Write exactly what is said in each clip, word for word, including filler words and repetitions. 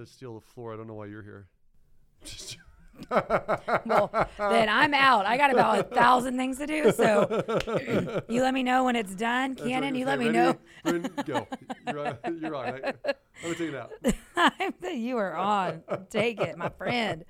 going to steal the floor. I don't know why you're here. Well, then I'm out. I got about a thousand things to do. So you let me know when it's done, Cannon. You let me know. Bryn, go. You're, you're on. Right? Let me take it out. I'm the, you are on. Take it, my friend.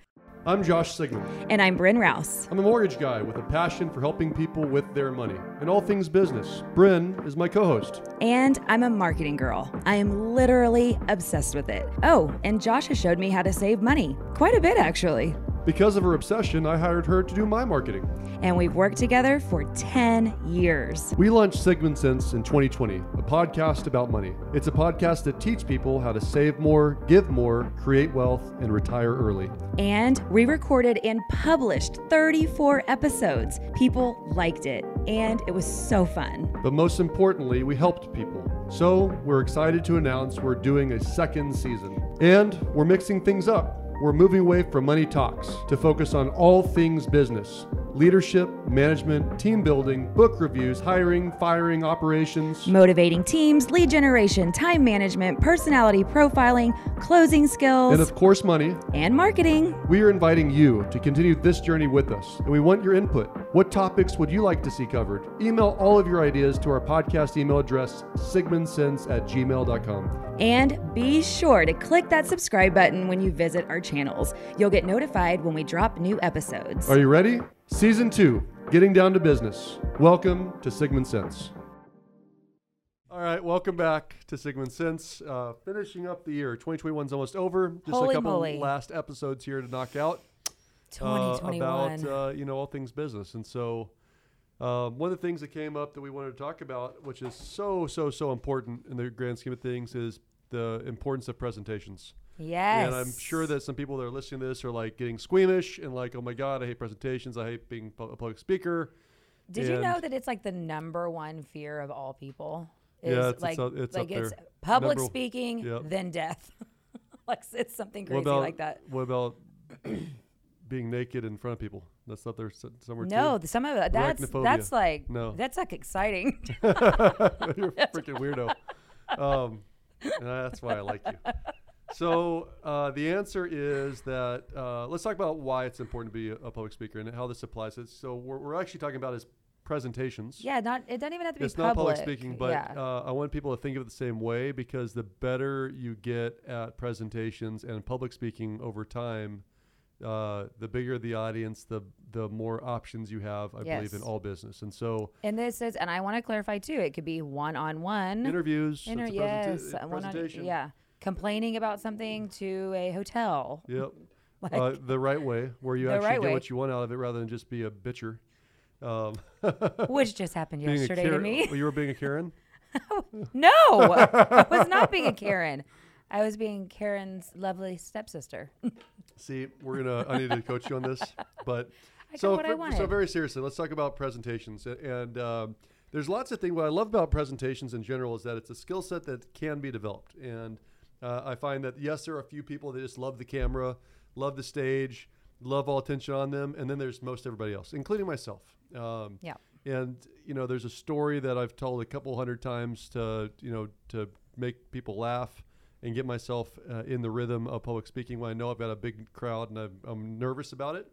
I'm Josh Signal. And I'm Bryn Rouse. I'm a mortgage guy with a passion for helping people with their money and all things business. Bryn is my co-host. And I'm a marketing girl. I am literally obsessed with it. Oh, and Josh has showed me how to save money. Quite a bit, actually. Because of her obsession, I hired her to do my marketing. And we've worked together for ten years. We launched Sigmund Sense in twenty twenty, a podcast about money. It's a podcast that teaches people how to save more, give more, create wealth, and retire early. And we recorded and published thirty-four episodes. People liked it, and it was so fun. But most importantly, we helped people. So we're excited to announce we're doing a second season. And we're mixing things up. We're moving away from money talks to focus on all things business, leadership, management, team building, book reviews, hiring, firing, operations, motivating teams, lead generation, time management, personality profiling, closing skills, and of course money and marketing. We are inviting you to continue this journey with us, and we want your input. What topics would you like to see covered? Email all of your ideas to our podcast email address, sigmund sense at gmail dot com. And be sure to click that subscribe button when you visit our channels. You'll get notified when we drop new episodes. Are you ready? Season two, Getting Down to Business. Welcome to Sigmund Sense. All right, welcome back to Sigmund Sense. Uh, finishing up the year. twenty twenty-one's almost over. Just Holy a couple moly. last episodes here to knock out. twenty twenty-one. Uh, about, uh, you know, all things business. And so uh, one of the things that came up that we wanted to talk about, which is so, so, so important in the grand scheme of things, is the importance of presentations. Yes. And I'm sure that some people that are listening to this are like getting squeamish and like, oh my God, I hate presentations. I hate being a public speaker. Did and you know that it's like the number one fear of all people? Is yeah, it's, like, it's, it's like up it's there. Public number, speaking, yeah. Then death. Like it's something crazy about, like that. What about... being naked in front of people. That's not there somewhere. No, too. Some of it, that's, that's like, no. That's like exciting. You're a freaking weirdo. Um, that's why I like you. So uh, the answer is that, uh, let's talk about why it's important to be a, a public speaker and how this applies. So what we're, we're actually talking about is presentations. Yeah, not it doesn't even have to be it's public. It's not public speaking, but yeah. uh, I want people to think of it the same way, because the better you get at presentations and public speaking over time, Uh, the bigger the audience, the the more options you have, I yes. believe, in all business. And so... And this is... And I want to clarify, too. It could be one-on-one. Interviews. Inter- yes. Presenta- presentation. On, yeah. Complaining about something to a hotel. Yep. Like, uh, the right way, where you actually right get way. what you want out of it rather than just be a bitcher. Um, Which just happened yesterday Karen, to me. You were being a Karen? No! I was not being a Karen. I was being Karen's lovely stepsister. See, we're going to, I need to coach you on this, but I so, what for, I so very seriously, let's talk about presentations. And um, there's lots of things. What I love about presentations in general is that it's a skill set that can be developed. And uh, I find that, yes, there are a few people that just love the camera, love the stage, love all attention on them. And then there's most everybody else, including myself. Um, yeah. And, you know, there's a story that I've told a couple hundred times to, you know, to make people laugh and get myself uh, in the rhythm of public speaking when I know I've got a big crowd and I've, I'm nervous about it.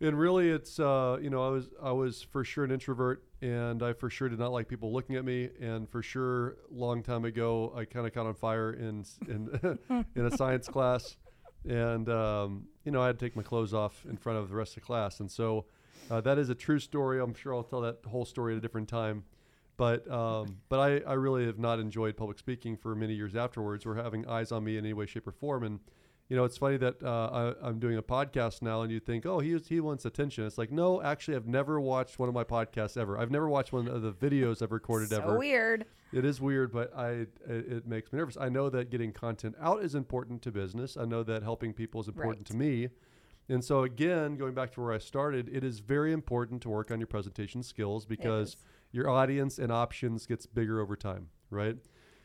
And really it's, uh, you know, I was I was for sure an introvert, and I for sure did not like people looking at me. And for sure, long time ago, I kind of caught on fire in in, in a science class. And, um, you know, I had to take my clothes off in front of the rest of the class. And so uh, that is a true story. I'm sure I'll tell that whole story at a different time. But um, but I, I really have not enjoyed public speaking for many years afterwards, or having eyes on me in any way, shape, or form. And, you know, it's funny that uh, I, I'm doing a podcast now, and you think, oh, he he wants attention. It's like, no, actually, I've never watched one of my podcasts ever. I've never watched one of the videos I've recorded so ever. So weird. It is weird, but I it, it makes me nervous. I know that getting content out is important to business. I know that helping people is important right. to me. And so, again, going back to where I started, it is very important to work on your presentation skills, because your audience and options gets bigger over time, right?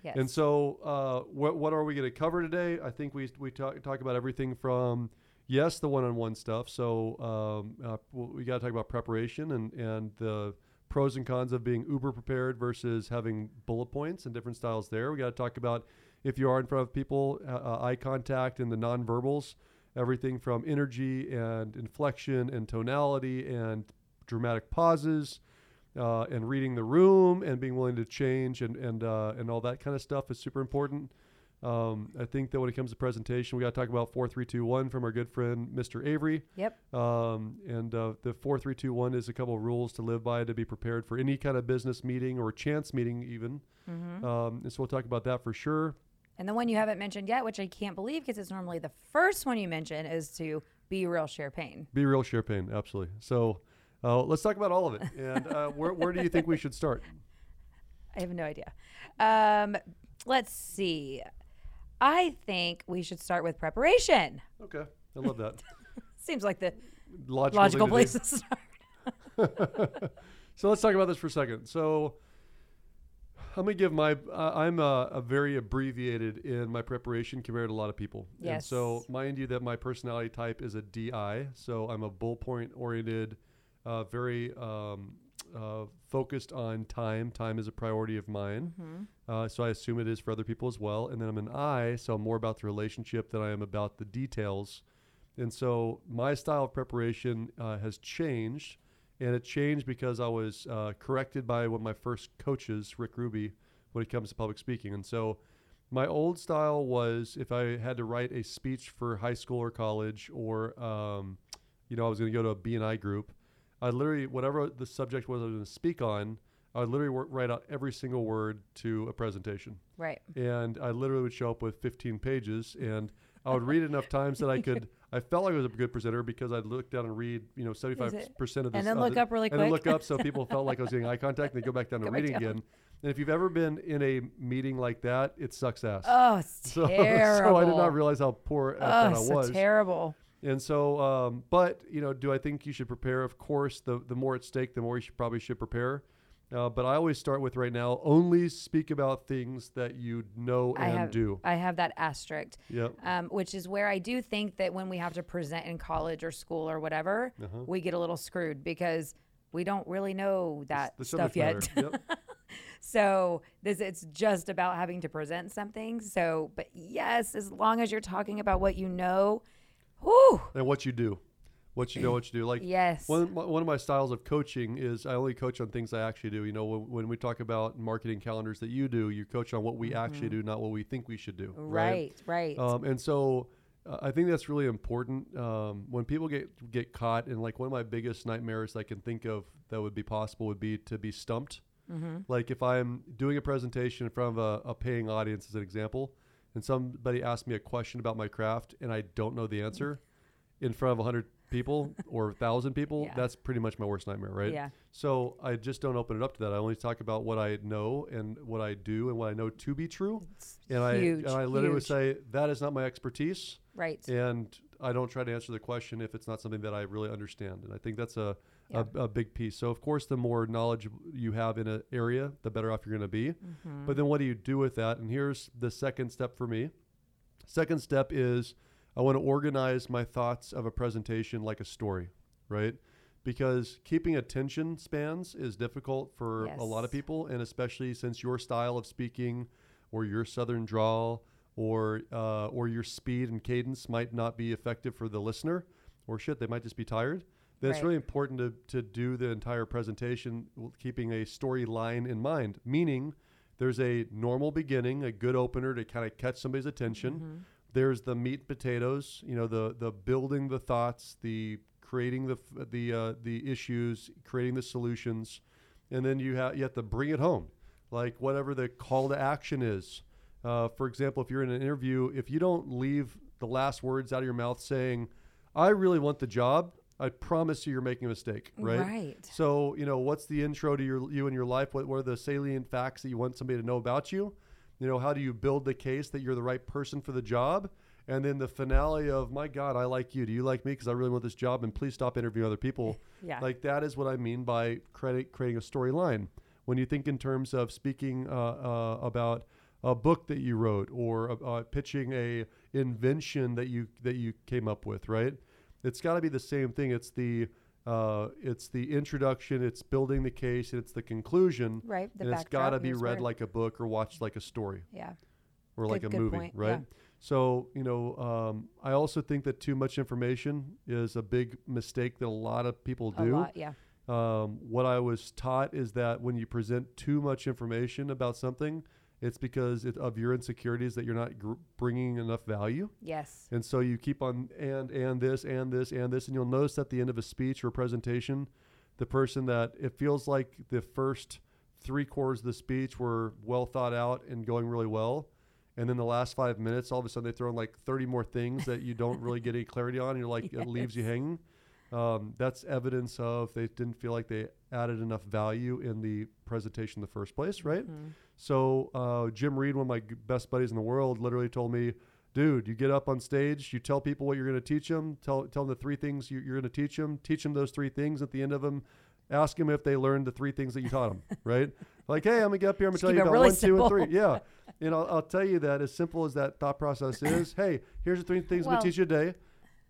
Yes. And so uh, what what are we going to cover today? I think we we talk, talk about everything from, yes, the one-on-one stuff. So um, uh, we got to talk about preparation and, and the pros and cons of being uber prepared versus having bullet points and different styles there. We got to talk about if you are in front of people, uh, eye contact and the nonverbals, everything from energy and inflection and tonality and dramatic pauses uh, and reading the room and being willing to change and and uh, and all that kind of stuff is super important. Um, I think that when it comes to presentation, we got to talk about four three two one from our good friend, Mister Avery. Yep. Um, and uh, the four three two one is a couple of rules to live by to be prepared for any kind of business meeting or chance meeting even. Mm-hmm. Um, and so we'll talk about that for sure. And the one you haven't mentioned yet, which I can't believe because it's normally the first one you mention, is to be real, share pain. Be real, share pain. Absolutely. So uh, let's talk about all of it. And uh, where, where do you think we should start? I have no idea. Um, let's see. I think we should start with preparation. Okay. I love that. Seems like the logical, logical place to start. So let's talk about this for a second. So I'm going to give my, uh, I'm a, a very abbreviated in my preparation compared to a lot of people. Yes. And so mind you that my personality type is a D I. So I'm a bullet point oriented, uh, very um, uh, focused on time. Time is a priority of mine. Mm-hmm. Uh, so I assume it is for other people as well. And then I'm an I, so I'm more about the relationship than I am about the details. And so my style of preparation uh, has changed, and it changed because I was uh, corrected by one of my first coaches, Rick Ruby, when it comes to public speaking. And so my old style was if I had to write a speech for high school or college or, um, you know, I was going to go to a B and I group, I literally, whatever the subject was I was going to speak on, I would literally work, write out every single word to a presentation. Right. And I literally would show up with fifteen pages, and I would read it enough times that I could, I felt like I was a good presenter because I'd look down and read, you know, seventy-five percent of this. And then uh, look the, up really and quick. And then look up so people felt like I was getting eye contact, and they go back down go and read down. again. And if you've ever been in a meeting like that, it sucks ass. Oh, it's so, terrible. So I did not realize how poor at oh, that I was. Oh, so terrible. And so, um, but, you know, do I think you should prepare? Of course, the, the more at stake, the more you should, probably should prepare. Uh, but I always start with right now, only speak about things that you know and I have, do. I have that asterisk, yep. um, which is where I do think that when we have to present in college or school or whatever, uh-huh. we get a little screwed because we don't really know that the, the stuff yet. Yep. So this it's just about having to present something. So, but yes, as long as you're talking about what you know. Whew. And what you do. What you know, what you do. Like yes. one, one of my styles of coaching is I only coach on things I actually do. You know, when, when we talk about marketing calendars that you do, you coach on what we mm-hmm. actually do, not what we think we should do. Right, right. right. Um, and so uh, I think that's really important. Um, when people get, get caught in, like, one of my biggest nightmares I can think of that would be possible would be to be stumped. Mm-hmm. Like if I'm doing a presentation in front of a, a paying audience, as an example, and somebody asks me a question about my craft and I don't know the answer in front of one hundred people or one thousand people, yeah. that's pretty much my worst nightmare, right? Yeah. So I just don't open it up to that. I only talk about what I know and what I do and what I know to be true. It's and huge, I and I literally huge. would say, that is not my expertise. Right. And I don't try to answer the question if it's not something that I really understand. And I think that's a, yeah. a, a big piece. So, of course, the more knowledge you have in an area, the better off you're going to be. Mm-hmm. But then what do you do with that? And here's the second step for me. Second step is I want to organize my thoughts of a presentation like a story, right? Because keeping attention spans is difficult for yes. a lot of people, and especially since your style of speaking or your southern drawl or uh, or your speed and cadence might not be effective for the listener, or shit, they might just be tired. Then right. it's really important to, to do the entire presentation keeping a storyline in mind, meaning there's a normal beginning, a good opener to kind of catch somebody's attention. Mm-hmm. There's the meat and potatoes, you know, the the building the thoughts, the creating the f- the uh, the issues, creating the solutions, and then you have you have to bring it home, like whatever the call to action is. Uh, for example, if you're in an interview, if you don't leave the last words out of your mouth saying, "I really want the job," I promise you, you're making a mistake, right? Right. So, you know, what's the intro to your you and your life? What, what are the salient facts that you want somebody to know about you? You know, how do you build the case that you're the right person for the job? And then the finale of, my God, I like you. Do you like me? Because I really want this job. And please stop interviewing other people. Yeah. Like that is what I mean by credit, creating a storyline. When you think in terms of speaking uh, uh, about a book that you wrote or uh, pitching a invention that you that you came up with, right? It's got to be the same thing. It's the Uh, it's the introduction, it's building the case, and it's the conclusion. Right. The and it's got to be read word. like a book or watched like a story. Yeah. or good, like a movie, point. Right? Yeah. So, you know, um, I also think that too much information is a big mistake that a lot of people do. A lot, yeah. Um, what I was taught is that when you present too much information about something, it's because it, of your insecurities that you're not gr- bringing enough value. Yes. And so you keep on and, and this, and this, and this. And you'll notice at the end of a speech or a presentation, the person that it feels like the first three quarters of the speech were well thought out and going really well. And then the last five minutes, all of a sudden, they throw in like thirty more things that you don't really get any clarity on. And you're like, yes. It leaves you hanging. Um, that's evidence of they didn't feel like they added enough value in the presentation in the first place, right? Mm-hmm. So uh, Jim Reed, one of my g- best buddies in the world, literally told me, dude, you get up on stage, you tell people what you're going to teach them, tell, tell them the three things you, you're going to teach them, teach them those three things at the end of them. Ask them if they learned the three things that you taught them, right? Like, hey, I'm going to get up here. I'm going to tell you about really one, simple. two, and three. Yeah. And I'll, I'll tell you that as simple as that thought process is, hey, here's the three things well, I'm going to teach you today.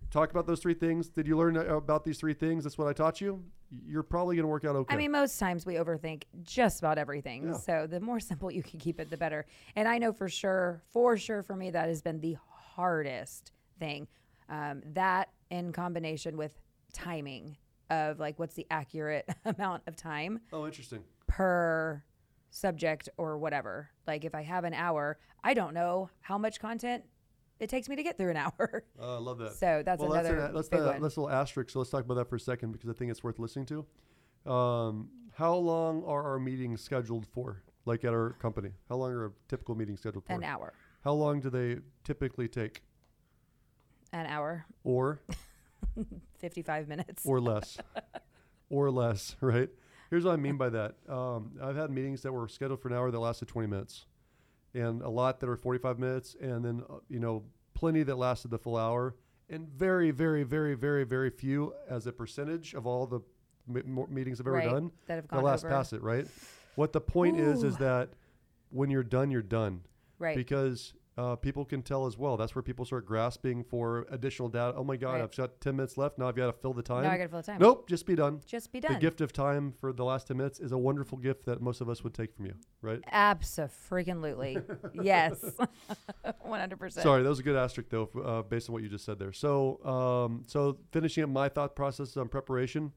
Talk about those three things. Did you learn about these three things? That's what I taught you. You're probably going to work out okay. I mean, most times we overthink just about everything. Yeah. So the more simple you can keep it, the better. And I know for sure, for sure for me, that has been the hardest thing. Um, that in combination with timing. Of like, what's the accurate amount of time? Oh, interesting. Per subject or whatever. Like, if I have an hour, I don't know how much content it takes me to get through an hour. Oh, uh, I love that. So that's well, another. That's, an, that's big that, one. That's a little asterisk. So let's talk about that for a second because I think it's worth listening to. Um, how long are our meetings scheduled for? Like at our company, how long are a typical meeting scheduled for? An hour. How long do they typically take? An hour. Or. fifty-five minutes or less or less right? Here's what I mean by that. um I've had meetings that were scheduled for an hour that lasted twenty minutes, and a lot that were forty-five minutes, and then uh, you know, plenty that lasted the full hour, and very very very very very few as a percentage of all the m- meetings I've ever right, done that have gone last past it, right? What the point Ooh. is is that when you're done, you're done, right? Because Uh, people can tell as well. That's where people start grasping for additional data. Oh, my God, right. I've got ten minutes left. Now I've got to fill the time. Now I've got to fill the time. Nope, just be done. Just be done. The gift of time for the last ten minutes is a wonderful gift that most of us would take from you, right? Abso-freaking-lutely. Yes. one hundred percent. Sorry, that was a good asterisk, though, uh, based on what you just said there. So um, so finishing up my thought process on preparation,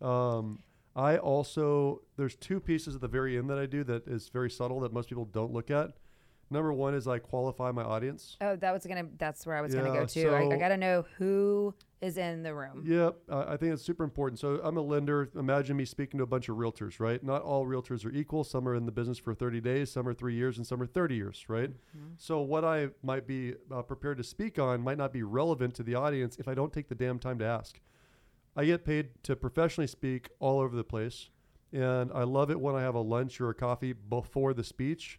um, I also, there's two pieces at the very end that I do that is very subtle that most people don't look at. Number one is I qualify my audience. Oh, that was gonna. That's where I was yeah, gonna go to. So I, I gotta know who is in the room. Yep, yeah, I, I think it's super important. So I'm a lender. Imagine me speaking to a bunch of realtors, right? Not all realtors are equal. Some are in the business for thirty days, some are three years, and some are thirty years, right? Mm-hmm. So what I might be uh, prepared to speak on might not be relevant to the audience if I don't take the damn time to ask. I get paid to professionally speak all over the place, and I love it when I have a lunch or a coffee before the speech.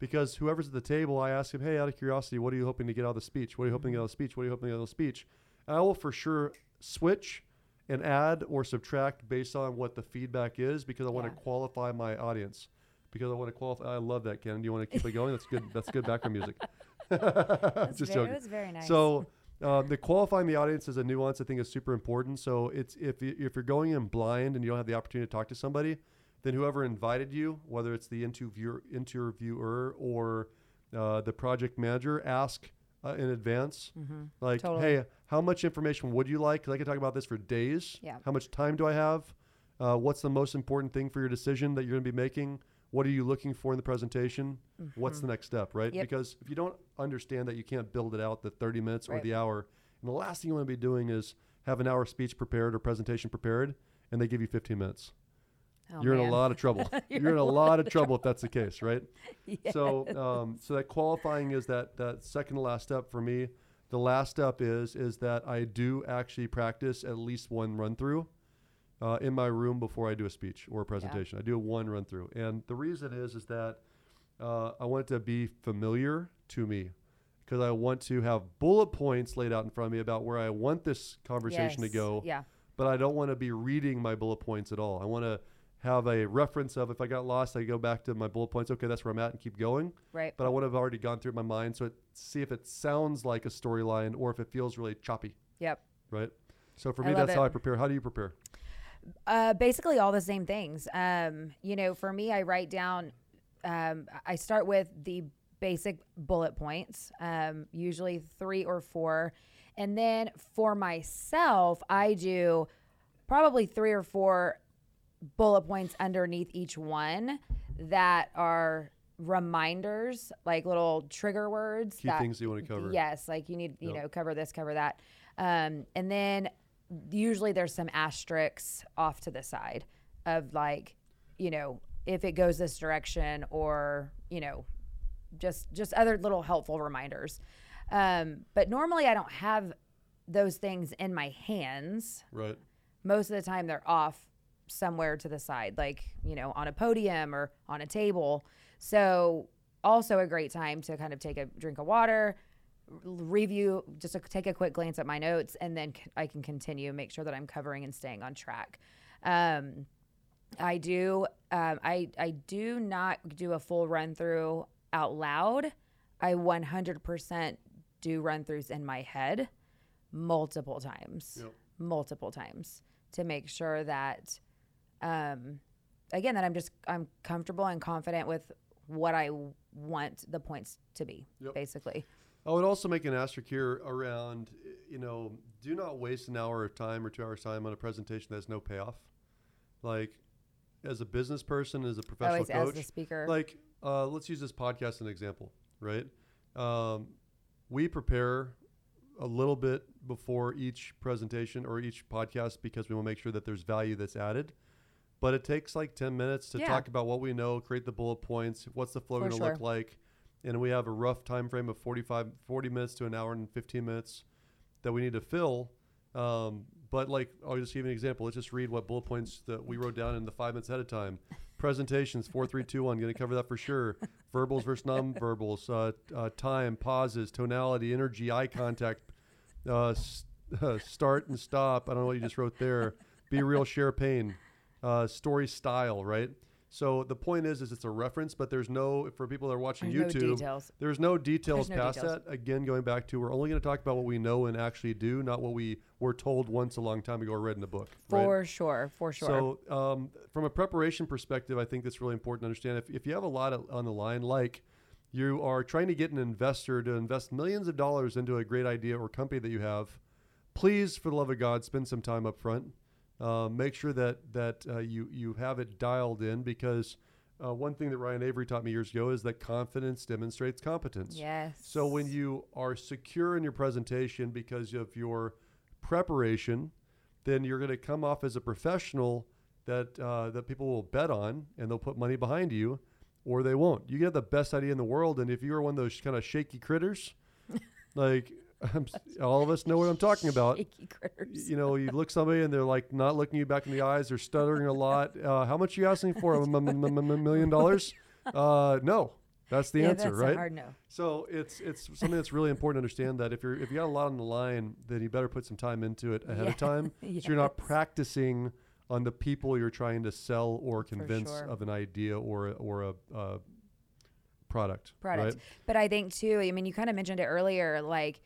Because whoever's at the table, I ask him, hey, out of curiosity, what are you hoping to get out of the speech? What are you hoping to get out of the speech? What are you hoping to get out of the speech? And I will for sure switch and add or subtract based on what the feedback is, because I yeah. want to qualify my audience. Because I want to qualify. I love that, Ken. Do you want to keep it going? That's good. That's good background music. That's Just very, joking. It was very nice. So uh, the qualifying the audience is a nuance I think is super important. So it's if you, if you're going in blind and you don't have the opportunity to talk to somebody, then whoever invited you, whether it's the interviewer, interviewer or uh, the project manager, ask uh, in advance. Mm-hmm. Like, totally. Hey, how much information would you like? Because I could talk about this for days. Yeah. How much time do I have? Uh, what's the most important thing for your decision that you're going to be making? What are you looking for in the presentation? Mm-hmm. What's the next step, right? Yep. Because if you don't understand that, you can't build it out the thirty minutes right. or the hour. And the last thing you want to be doing is have an hour speech prepared or presentation prepared, and they give you fifteen minutes. Oh, You're man. in a lot of trouble. You're, You're in a lot of trouble if that's the case, right? Yes. So um, so that qualifying is that, that second to last step for me. The last step is is that I do actually practice at least one run-through uh, in my room before I do a speech or a presentation. Yeah. I do a one run-through. And the reason is is that uh, I want it to be familiar to me because I want to have bullet points laid out in front of me about where I want this conversation yes. to go. Yeah. But I don't want to be reading my bullet points at all. I want to have a reference of if I got lost, I go back to my bullet points. Okay, that's where I'm at and keep going. Right. But I would have already gone through my mind. So it, see if it sounds like a storyline or if it feels really choppy. Yep. Right. So for I me, that's it. How I prepare. How do you prepare? Uh, basically all the same things. Um, you know, for me, I write down, um, I start with the basic bullet points, um, usually three or four. And then for myself, I do probably three or four bullet points underneath each one that are reminders, like little trigger words. Key that, things you want to cover. Yes, like you need, you yep. know, cover this, cover that. Um, and then usually there's some asterisks off to the side of like, you know, if it goes this direction or, you know, just just other little helpful reminders. Um, but normally I don't have those things in my hands. Right. Most of the time they're off somewhere to the side, like, you know, on a podium or on a table. So also a great time to kind of take a drink of water, review, just a, take a quick glance at my notes, and then c- I can continue, make sure that I'm covering and staying on track. Um, I do um, I I do not do a full run through out loud. I one hundred percent do run throughs in my head multiple times, yep. multiple times to make sure that, um, again, that I'm just I'm comfortable and confident with what I want the points to be, yep. basically. I would also make an asterisk here around, you know, do not waste an hour of time or two hours time on a presentation that has no payoff. Like, as a business person, as a professional Always coach, as a speaker. Like, uh, let's use this podcast as an example, right? Um, we prepare a little bit before each presentation or each podcast because we want to make sure that there's value that's added. But it takes like ten minutes to yeah. talk about what we know, create the bullet points, what's the flow going to sure. look like. And we have a rough time frame of forty-five, forty minutes to an hour and fifteen minutes that we need to fill. Um, but like, I'll just give you an example. Let's just read what bullet points that we wrote down in the five minutes ahead of time. Presentations, four, three, two, one. Going to cover that for sure. Verbals versus nonverbals. Uh, uh, time, pauses, tonality, energy, eye contact. Uh, st- uh, start and stop. I don't know what you just wrote there. Be real, share pain. Uh, story style, right? So the point is, is it's a reference, but there's no, for people that are watching there's YouTube, no details. there's no details there's no past details. that. Again, going back to, we're only going to talk about what we know and actually do, not what we were told once a long time ago or read in a book. For right? sure, for sure. So um, from a preparation perspective, I think that's really important to understand. If, if you have a lot of, on the line, like you are trying to get an investor to invest millions of dollars into a great idea or company that you have, please, for the love of God, spend some time up front. Uh, make sure that that uh, you you have it dialed in, because uh, one thing that Ryan Avery taught me years ago is that confidence demonstrates competence. Yes. So when you are secure in your presentation because of your preparation, then you're going to come off as a professional that uh, that people will bet on, and they'll put money behind you, or they won't. You get the best idea in the world, and if you're one of those kind of shaky critters, like. I'm, all of us know what I'm talking about. You know, you look somebody and they're like not looking you back in the eyes. They're stuttering a lot. Uh, how much are you asking for? A m- m- m- million dollars? Uh, no, that's the yeah, answer, that's right? Hard no. So it's it's something that's really important to understand, that if you're if you got a lot on the line, then you better put some time into it ahead yeah. of time, yes. so you're not practicing on the people you're trying to sell or convince sure. of an idea or or a. a product. Product. Right? But I think too. I mean, you kind of mentioned it earlier, like.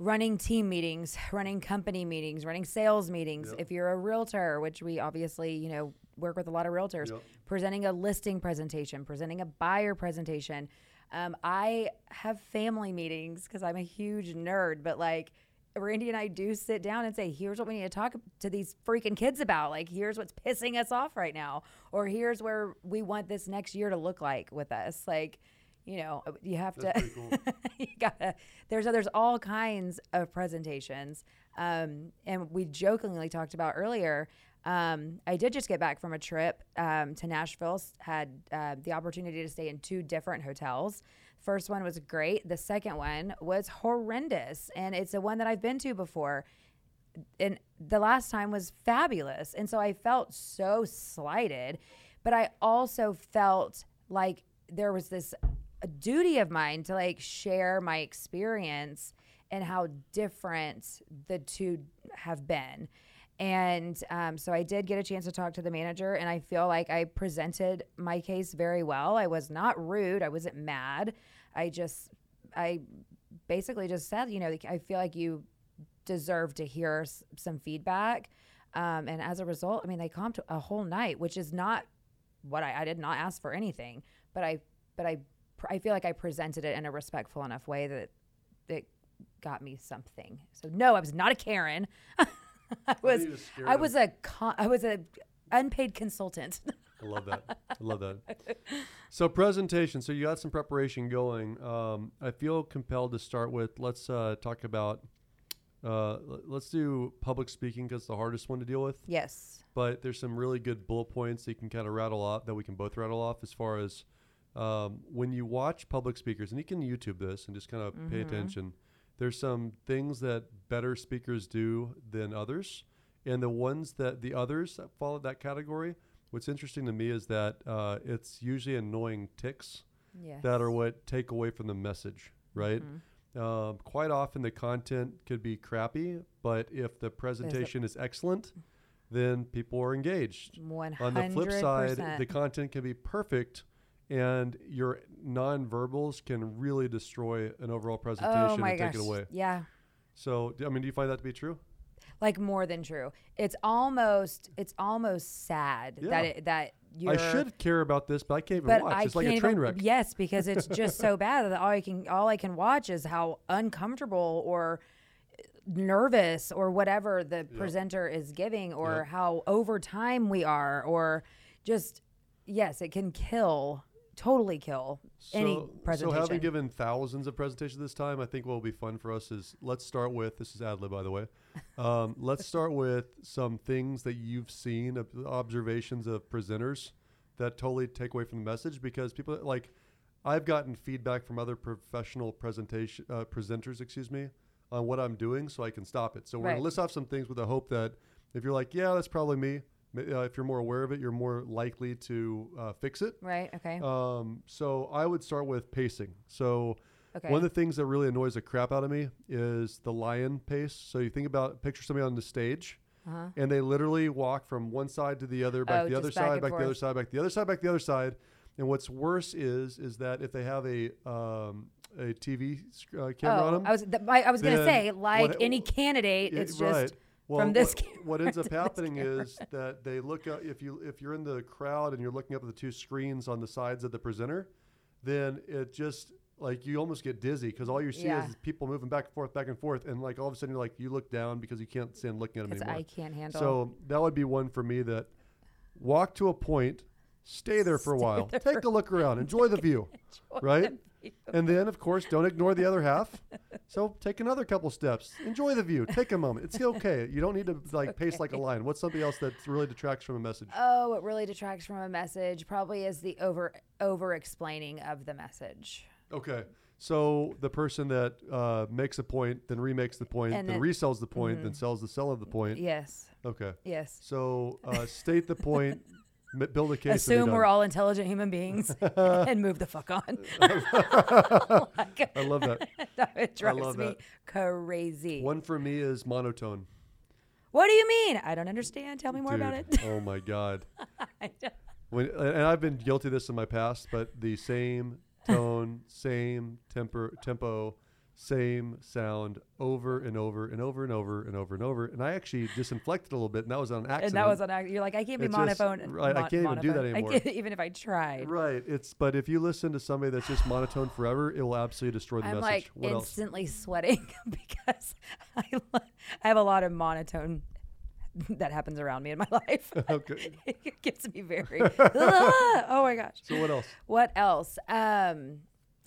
Running team meetings, running company meetings, running sales meetings. Yep. If you're a realtor, which we obviously, you know, work with a lot of realtors, yep. presenting a listing presentation, presenting a buyer presentation. Um, I have family meetings because I'm a huge nerd, but like Randy and I do sit down and say, here's what we need to talk to these freaking kids about. Like, here's what's pissing us off right now. Or here's where we want this next year to look like with us. Like, you know, you have That's to, cool. you gotta, there's, there's all kinds of presentations. Um, and we jokingly talked about earlier, um, I did just get back from a trip um, to Nashville, had uh, the opportunity to stay in two different hotels. First one was great. The second one was horrendous. And it's the one that I've been to before. And the last time was fabulous. And so I felt so slighted, but I also felt like there was this a duty of mine to like share my experience and how different the two have been. And um, so I did get a chance to talk to the manager, and I feel like I presented my case very well. I was not rude. I wasn't mad. I just, I basically just said, you know, I feel like you deserve to hear s- some feedback. Um, and as a result, I mean, they comped a whole night, which is not what I, I did not ask for anything, but I, but I, I feel like I presented it in a respectful enough way that it got me something. So no, I was not a Karen. I was I was a con- I was a unpaid consultant. I love that. I love that. So presentation. So you got some preparation going. Um, I feel compelled to start with. Let's uh, talk about. Uh, let's do public speaking because it's the hardest one to deal with. Yes. But there's some really good bullet points that you can kind of rattle off that we can both rattle off as far as um, when you watch public speakers, and you can YouTube this and just kind of mm-hmm. pay attention. There's some things that better speakers do than others, and the ones that the others that follow that category. What's interesting to me is that uh, it's usually annoying tics yes. that are what take away from the message, right? Mm-hmm. Um, quite often the content could be crappy, but if the presentation is excellent, then people are engaged. one hundred percent On the flip side, the content can be perfect, and your nonverbals can really destroy an overall presentation oh my and gosh. take it away. Yeah. So, I mean, do you find that to be true? Like more than true. It's almost it's almost sad yeah. that it, that you. I should care about this, but I can't even but watch. I it's like a train wreck. Even, yes, because it's just so bad that all I can all I can watch is how uncomfortable or nervous or whatever the yeah. presenter is giving, or yeah. how over time we are, or just yes, it can kill. Totally kill so, any presentation. So having given thousands of presentations this time, I think what will be fun for us is let's start with, this is ad-lib by the way, um, let's start with some things that you've seen, ob- observations of presenters that totally take away from the message, because people, like, I've gotten feedback from other professional presentation uh, presenters, excuse me, on what I'm doing so I can stop it. So we're right. going to list off some things with the hope that if you're like, yeah, that's probably me, Uh, if you're more aware of it, you're more likely to uh, fix it. Right. Okay. Um, so I would start with pacing. So okay. one of the things that really annoys the crap out of me is the lion pace. So you think about, picture somebody on the stage uh-huh. and they literally walk from one side to the other, back oh, the other side, back, back the other side, back the other side, back the other side. And what's worse is, is that if they have a, um, a T V uh, camera oh, on them, I was, th- I, I was going to say like what, any candidate, it, it's right. just. Well, From this wh- what ends up happening is that they look up, if you if you're in the crowd and you're looking up at the two screens on the sides of the presenter, then it just like you almost get dizzy because all you see yeah. is people moving back and forth, back and forth, and like all of a sudden you're like you look down because you can't stand looking at them anymore. I can't handle. So that would be one for me that walk to a point, stay there for stay a while, there. Take a look around, enjoy the view, enjoy right? The view. And then of course don't ignore the other half. So take another couple steps. Enjoy the view. Take a moment. It's okay. You don't need to like okay. pace like a lion. What's something else that really detracts from a message? Oh, what really detracts from a message probably is the over over explaining of the message. Okay. So the person that uh, makes a point, then remakes the point, then, then resells the point, mm-hmm. then sells the sell of the point. Yes. Okay. Yes. So uh, state the point. Build a case. Assume we're all intelligent human beings and move the fuck on. Like, I love that. It drives I love me that. Crazy. One for me is monotone. What do you mean? I don't understand. Tell me more Dude, about it. Oh my God. When, and I've been guilty of this in my past, but the same tone, same temper, tempo, same sound over and over and over and over and over and over. And I actually disinflected a little bit, and that was on accident. And that was on accident. You're like, I can't be it's monophone. Just, right, mon- I can't monophone. even do that anymore. I can't, even if I tried. Right. It's But if you listen to somebody that's just monotone forever, it will absolutely destroy the I'm message. I'm like what instantly else? sweating because I, lo- I have a lot of monotone that happens around me in my life. Okay. It gets me very, oh my gosh. So what else? What else? Um...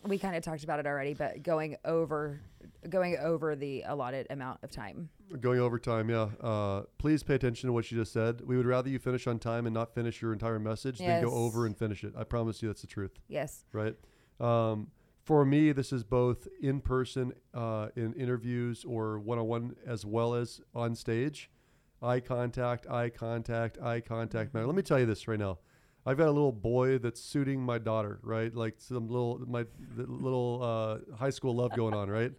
We kind of talked about it already, but going over going over the allotted amount of time. Going over time, yeah. Uh, please pay attention to what you just said. We would rather you finish on time and not finish your entire message yes. than go over and finish it. I promise you that's the truth. Yes. Right? Um, for me, this is both in person, uh, in interviews or one-on-one as well as on stage. Eye contact, eye contact, eye contact. Now, let me tell you this right now. I've got a little boy that's suiting my daughter, right? Like some little, my little uh, high school love going on, right?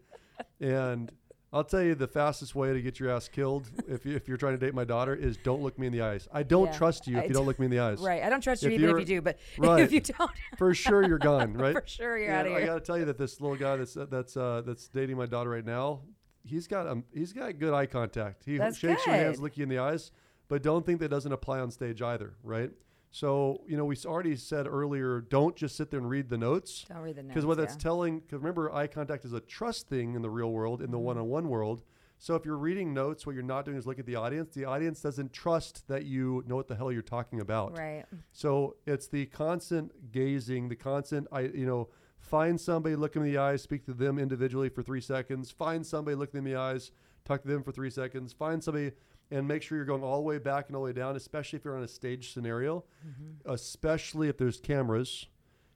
And I'll tell you the fastest way to get your ass killed if, you, if you're trying to date my daughter is don't look me in the eyes. I don't yeah, trust you if I you don't d- look me in the eyes. Right. I don't trust you if even if you do, but right, if you don't. For sure you're gone, right? For sure you're and out of here. I got to tell you that this little guy that's uh, that's uh, that's dating my daughter right now, he's got um, he's got good eye contact. He that's shakes good. your hands, looks you in the eyes, but don't think that doesn't apply on stage either, right? So, you know, we already said earlier, don't just sit there and read the notes. Don't read the notes. Because what yeah. that's telling, because remember, eye contact is a trust thing in the real world, in the one-on-one world. So if you're reading notes, what you're not doing is look at the audience. The audience doesn't trust that you know what the hell you're talking about. Right. So it's the constant gazing, the constant, I you know, find somebody, look them in the eyes, speak to them individually for three seconds. Find somebody, look them in the eyes, talk to them for three seconds. Find somebody and make sure you're going all the way back and all the way down, especially if you're on a stage scenario, mm-hmm. especially if there's cameras.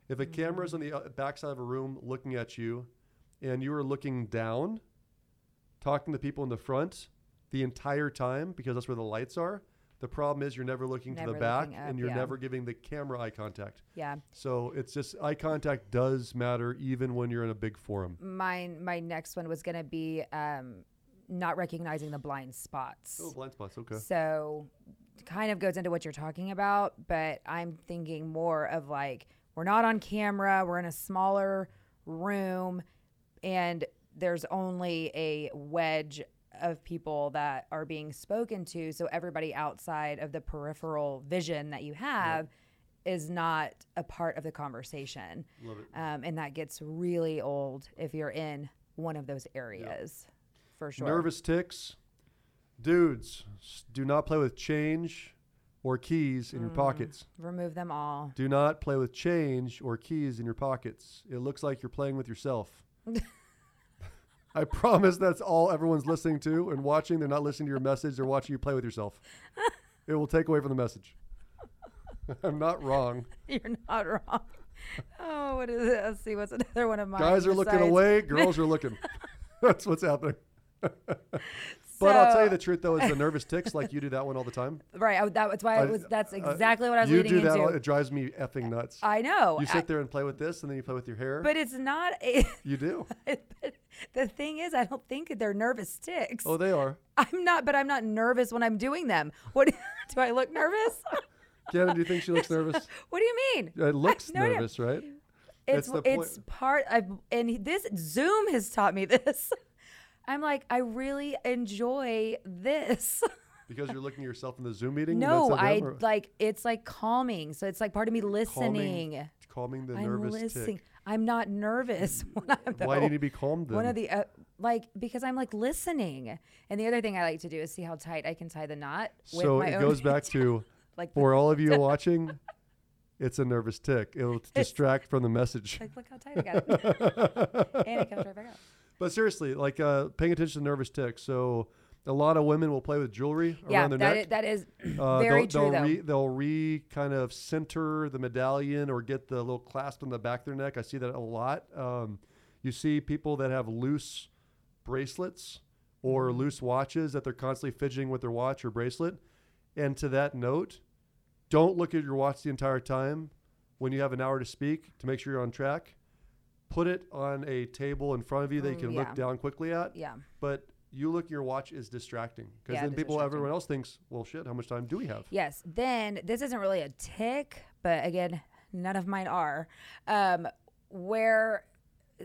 If a mm-hmm. camera's on the uh, backside of a room looking at you and you are looking down, talking to people in the front the entire time because that's where the lights are. The problem is you're never looking never to the back up, and you're yeah. never giving the camera eye contact. Yeah. So it's just eye contact does matter even when you're in a big forum. Mine, my next one was going to be um, not recognizing the blind spots. Oh, blind spots. Okay. So kind of goes into what you're talking about, but I'm thinking more of like, we're not on camera. We're in a smaller room and there's only a wedge of people that are being spoken to. So everybody outside of the peripheral vision that you have yep. is not a part of the conversation. Love it. Um, and that gets really old if you're in one of those areas, yep. for sure. Nervous tics. Dudes, do not play with change or keys in mm, your pockets. Remove them all. Do not play with change or keys in your pockets. It looks like you're playing with yourself. I promise that's all everyone's listening to and watching. They're not listening to your message. They're watching you play with yourself. It will take away from the message. I'm not wrong. You're not wrong. Oh, what is it? Let's see. What's another one of mine? Guys are besides? Looking away. Girls are looking. That's what's happening. But I'll tell you the truth, though, is the nervous tics, like you do that one all the time. Right. I, that, that's why I was. That's exactly I, what I was leading into. You do that. All, it drives me effing nuts. I know. You sit I, there and play with this, and then you play with your hair. But it's not. A, you do. But the thing is, I don't think they're nervous tics. Oh, they are. I'm not, but I'm not nervous when I'm doing them. What do I look nervous? Gannon, do you think she looks nervous? What do you mean? It looks no nervous, idea. Right? It's it's, it's part. I've, and this Zoom has taught me this. I'm like, I really enjoy this. Because you're looking at yourself in the Zoom meeting? No, I or? Like, it's like calming. So it's like part of me listening. Calming, calming the I'm nervous listening. Tick. I'm not nervous. When I'm Why do you need to be calmed then? One of the, uh, like, because I'm like listening. And the other thing I like to do is see how tight I can tie the knot. With so my it own goes back to, like for all of you watching, it's a nervous tick. It'll it's, distract from the message. Like, look how tight I got it. And it comes right back out. But seriously, like uh, paying attention to nervous tics. So a lot of women will play with jewelry yeah, around their that neck. Yeah, that is uh, very they'll, true, they'll though. Re, they'll re kind of center the medallion or get the little clasp on the back of their neck. I see that a lot. Um, you see people that have loose bracelets or loose watches that they're constantly fidgeting with their watch or bracelet. And to that note, don't look at your watch the entire time when you have an hour to speak to make sure you're on track. Put it on a table in front of you that you can yeah. look down quickly at. Yeah. But you look at your watch is distracting because yeah, then people, everyone else thinks, well, shit, how much time do we have? Yes. Then this isn't really a tick, but again, none of mine are. Um, where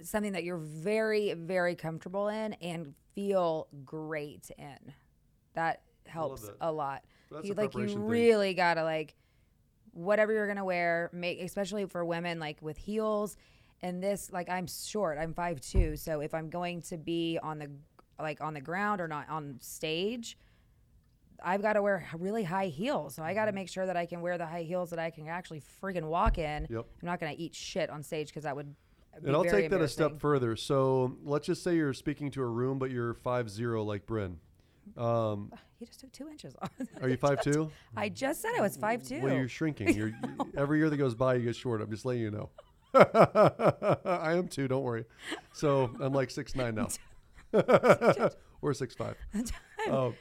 something that you're very, very comfortable in and feel great in. That helps that. A lot. That's you, a like you thing. Really gotta like whatever you're gonna wear, make especially for women like with heels. And this, like, I'm short. I'm five two. So if I'm going to be on the, like, on the ground or not on stage, I've got to wear really high heels. So I got to make sure that I can wear the high heels that I can actually freaking walk in. Yep. I'm not going to eat shit on stage because that would be very embarrassing. And I'll take that a step further. So let's just say you're speaking to a room, but you're five zero like Bryn. Um, you just took two inches off. Are you five two? I just said I was five two. Well, you're shrinking. You're, every year that goes by, you get shorter. I'm just letting you know. I am too, don't worry. So I'm like six nine now. Or six five. Um,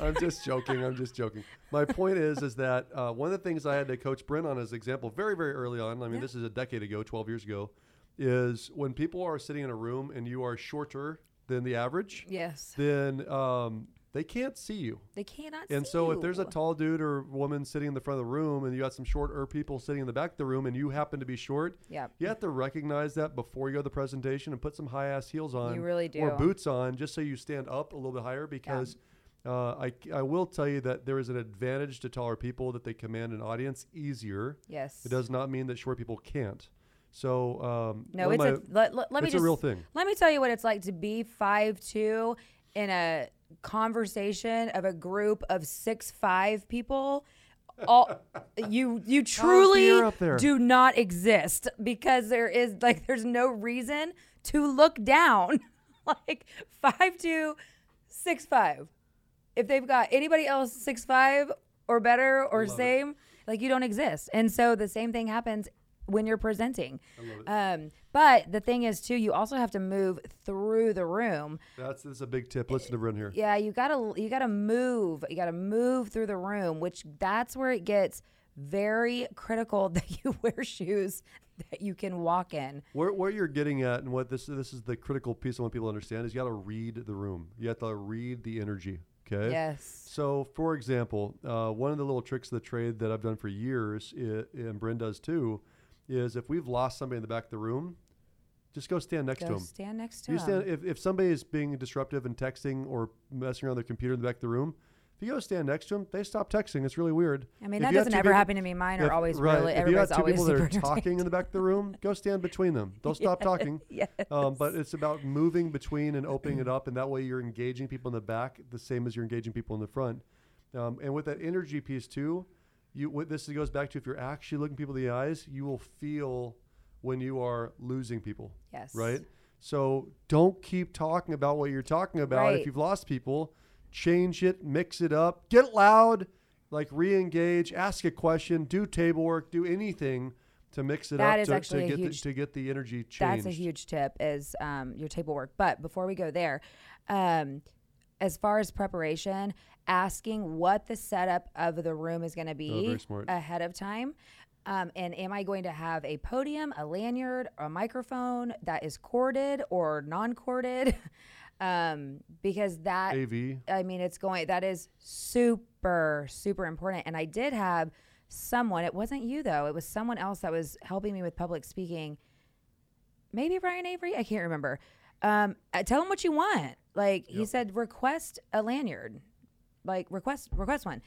I'm just joking. I'm just joking. My point is is that uh, one of the things I had to coach Bryn on as an example very, very early on, I mean, yeah. this is a decade ago, twelve years ago, is when people are sitting in a room and you are shorter than the average, yes. then um, they can't see you. They cannot and see you. And so if there's a tall dude or woman sitting in the front of the room and you got some shorter people sitting in the back of the room and you happen to be short, yep. you have to recognize that before you go to the presentation and put some high-ass heels on. You really do. Or boots on just so you stand up a little bit higher because Uh, I, I will tell you that there is an advantage to taller people that they command an audience easier. Yes. It does not mean that short people can't. So um, no, it's, my, a, let, let, let it's me just, a real thing. Let me tell you what it's like to be five two in a conversation of a group of six five people. All, you you truly do not exist, because there is like there's no reason to look down. Like five two, six five. If they've got anybody else six five or better or same, it. like you don't exist. And so the same thing happens when you're presenting. Um, but the thing is, too, you also have to move through the room. That's, that's a big tip. Listen to Bryn here. Yeah, you gotta you gotta move. You gotta move through the room, which that's where it gets very critical that you wear shoes that you can walk in. Where, where you're getting at, and what this this is the critical piece I want people to understand, is you gotta read the room. You have to read the energy. Okay. Yes. So, for example, uh, one of the little tricks of the trade that I've done for years, it, and Bryn does too, is if we've lost somebody in the back of the room, just go stand next go to them. Stand next to you them. Stand, if, if somebody is being disruptive and texting or messing around their computer in the back of the room, if you go stand next to them, they stop texting. It's really weird. I mean, if that doesn't ever people, happen to me. Mine are if, always right, really, everybody's always super If you have two people that are talking in the back of the room, go stand between them. They'll stop yes, talking. Yes. Um, but it's about moving between and opening it up, and that way you're engaging people in the back the same as you're engaging people in the front. Um, and with that energy piece, too, You, what this goes back to, if you're actually looking people in the eyes, you will feel when you are losing people. Yes. Right? So don't keep talking about what you're talking about. Right. If you've lost people, change it, mix it up, get loud, like re-engage, ask a question, do table work, do anything to mix it that up to, to, get huge, the, to get the energy changed. That's a huge tip, is um, your table work. But before we go there, um, as far as preparation, asking what the setup of the room is going to be oh, ahead of time. Um, and am I going to have a podium, a lanyard, a microphone that is corded or non-corded? um, because that, A V. I mean, it's going, that is super, super important. And I did have someone, it wasn't you though, it was someone else that was helping me with public speaking. Maybe Ryan Avery? I can't remember. Um, tell him what you want. Like yep. He said, request a lanyard. Like request request one.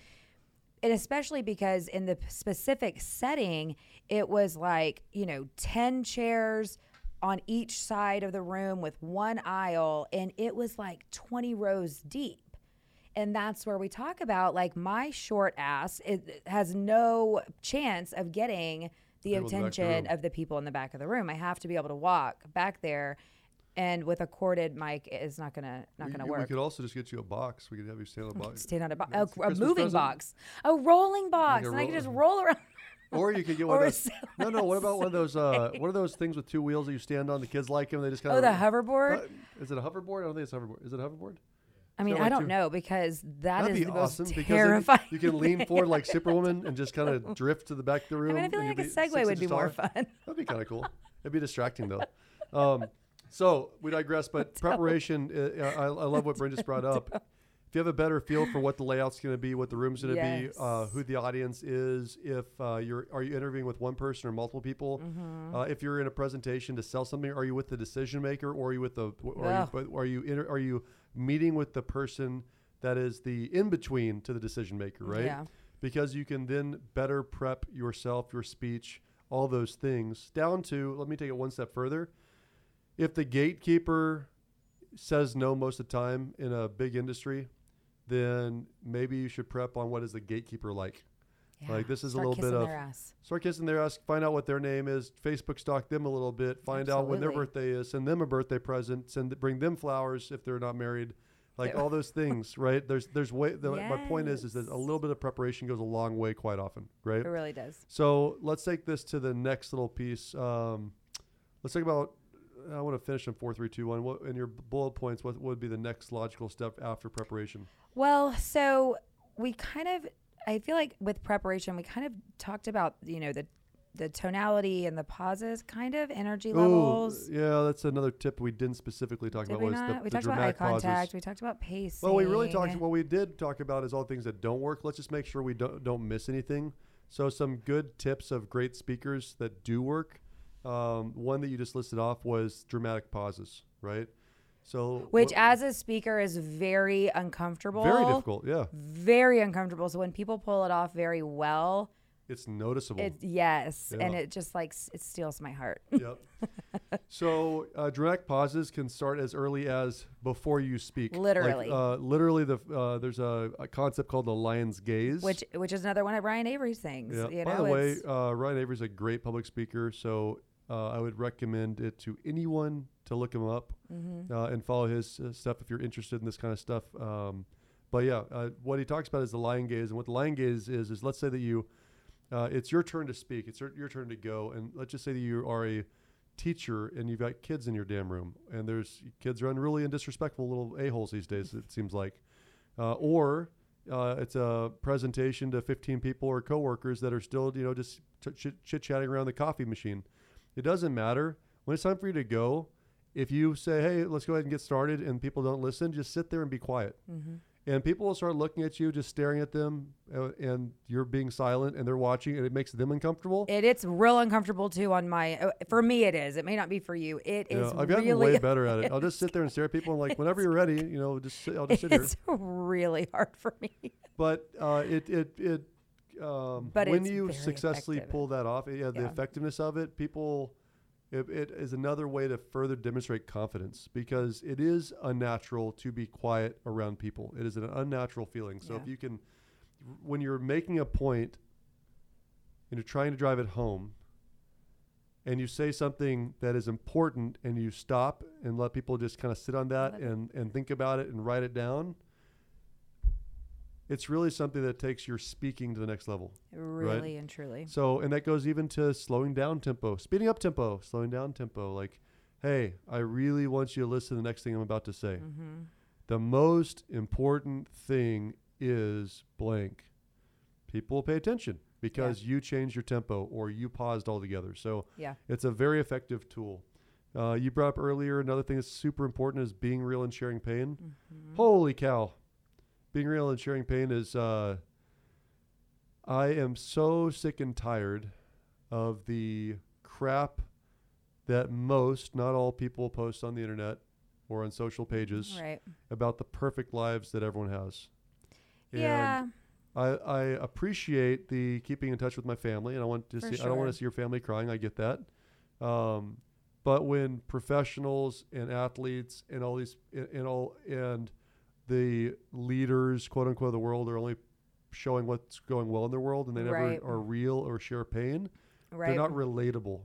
And especially because in the specific setting, it was like, you know, ten chairs on each side of the room with one aisle. And it was like twenty rows deep. And that's where we talk about, like, my short ass it has no chance of getting the people attention the of the people in the back of the room. I have to be able to walk back there. And with a corded mic, it's not gonna not we, gonna work. We could also just get you a box. We could have you stand on a box. Stand on a box. No, a, a moving present. box. A rolling box. Like a ro- and I could just roll around. Or you could get one of those. No, no. What about one of those? Uh, what are those things with two wheels that you stand on? The kids like them. They just kind of. Oh, the hoverboard. Uh, is it a hoverboard? I don't think it's a hoverboard. Is it a hoverboard? I mean, I don't two? know, because that That'd is be the awesome most terrifying. You can lean forward like Superwoman and just kind of drift to the back of the room. I mean, I feel like a Segway would be more fun. That'd be kind of cool. It'd be distracting though. Um, So we digress, but preparation, uh, I, I love what Bryn just brought up. If you have a better feel for what the layout's going to be, what the room's going to yes. be, uh, who the audience is, if uh, you're are you interviewing with one person or multiple people, mm-hmm. uh, if you're in a presentation to sell something, are you with the decision maker, or are you with the are oh. you are you inter, are you meeting with the person that is the in between to the decision maker, right? Yeah. Because you can then better prep yourself, your speech, all those things down to. Let me take it one step further. If the gatekeeper says no most of the time in a big industry, then maybe you should prep on what is the gatekeeper like. Yeah. Like this is start a little bit of ass. Start kissing their ass. Find out what their name is. Facebook stalk them a little bit. Find Absolutely. out when their birthday is. Send them a birthday present. Send bring them flowers if they're not married. Like all those things, right? There's there's way. The, yes. My point is is that a little bit of preparation goes a long way quite often, right? It really does. So let's take this to the next little piece. Um, let's talk about. I want to finish in four, three, two, one. What in your bullet points? What would be the next logical step after preparation? Well, so we kind of, I feel like with preparation, we kind of talked about, you know, the the tonality and the pauses, kind of energy Ooh, levels. Yeah, that's another tip we didn't specifically talk did about. We, was the, we the talked about eye contact. Pauses. We talked about pace. Well, we really talked. What we did talk about is all the things that don't work. Let's just make sure we don't don't miss anything. So some good tips of great speakers that do work. Um, one that you just listed off was dramatic pauses, right? So, which what, as a speaker is very uncomfortable. Very difficult, yeah. Very uncomfortable. So when people pull it off very well, it's noticeable. It, yes, yeah. And it just like it steals my heart. Yep. So uh, direct pauses can start as early as before you speak. Literally, like, uh, literally, the uh, there's a, a concept called the lion's gaze, which which is another one of Ryan Avery's things. Yeah. You know, by the way, uh, Ryan Avery's a great public speaker, so uh, I would recommend it to anyone to look him up mm-hmm. uh, and follow his uh, stuff if you're interested in this kind of stuff. Um, but yeah, uh, what he talks about is the lion gaze, and what the lion gaze is is let's say that you. Uh, it's your turn to speak. It's your, your turn to go. And let's just say that you are a teacher and you've got kids in your damn room. And there's kids are unruly and disrespectful little a-holes these days, it seems like. Uh, or uh, it's a presentation to fifteen people or coworkers that are still, you know, just ch- ch- chit-chatting around the coffee machine. It doesn't matter. When it's time for you to go, if you say, hey, let's go ahead and get started and people don't listen, just sit there and be quiet. Mm-hmm. And people will start looking at you, just staring at them, uh, and you're being silent, and they're watching, and it makes them uncomfortable. It, it's real uncomfortable, too, on my... Uh, for me, it is. It may not be for you. It yeah, is I've gotten really way better at it. I'll just sit there and stare at people, and like, whenever you're ready, you know, just sit, I'll just sit it's here. It's really hard for me. But uh, it... it, it um, but when you successfully effective. pull that off, yeah, the yeah. effectiveness of it, people... It, it is another way to further demonstrate confidence because it is unnatural to be quiet around people. It is an unnatural feeling. So yeah. if you can, when you're making a point and you're trying to drive it home and you say something that is important and you stop and let people just kind of sit on that and, and think about it and write it down, it's really something that takes your speaking to the next level. Really right? and truly. So, and that goes even to slowing down tempo, speeding up tempo, slowing down tempo. Like, hey, I really want you to listen to the next thing I'm about to say. Mm-hmm. The most important thing is blank. People pay attention because yeah. you changed your tempo or you paused altogether. So yeah. it's a very effective tool. Uh, you brought up earlier, another thing that's super important is being real and sharing pain. Mm-hmm. Holy cow. Being real and sharing pain is uh, I am so sick and tired of the crap that most, not all people post on the internet or on social pages right. about the perfect lives that everyone has. And yeah. I, I appreciate the keeping in touch with my family and I want to For see, sure. I don't want to see your family crying. I get that. Um, but when professionals and athletes and all these and, and all, and the leaders, quote unquote, of the world are only showing what's going well in their world and they never right. are real or share pain. Right. They're not relatable.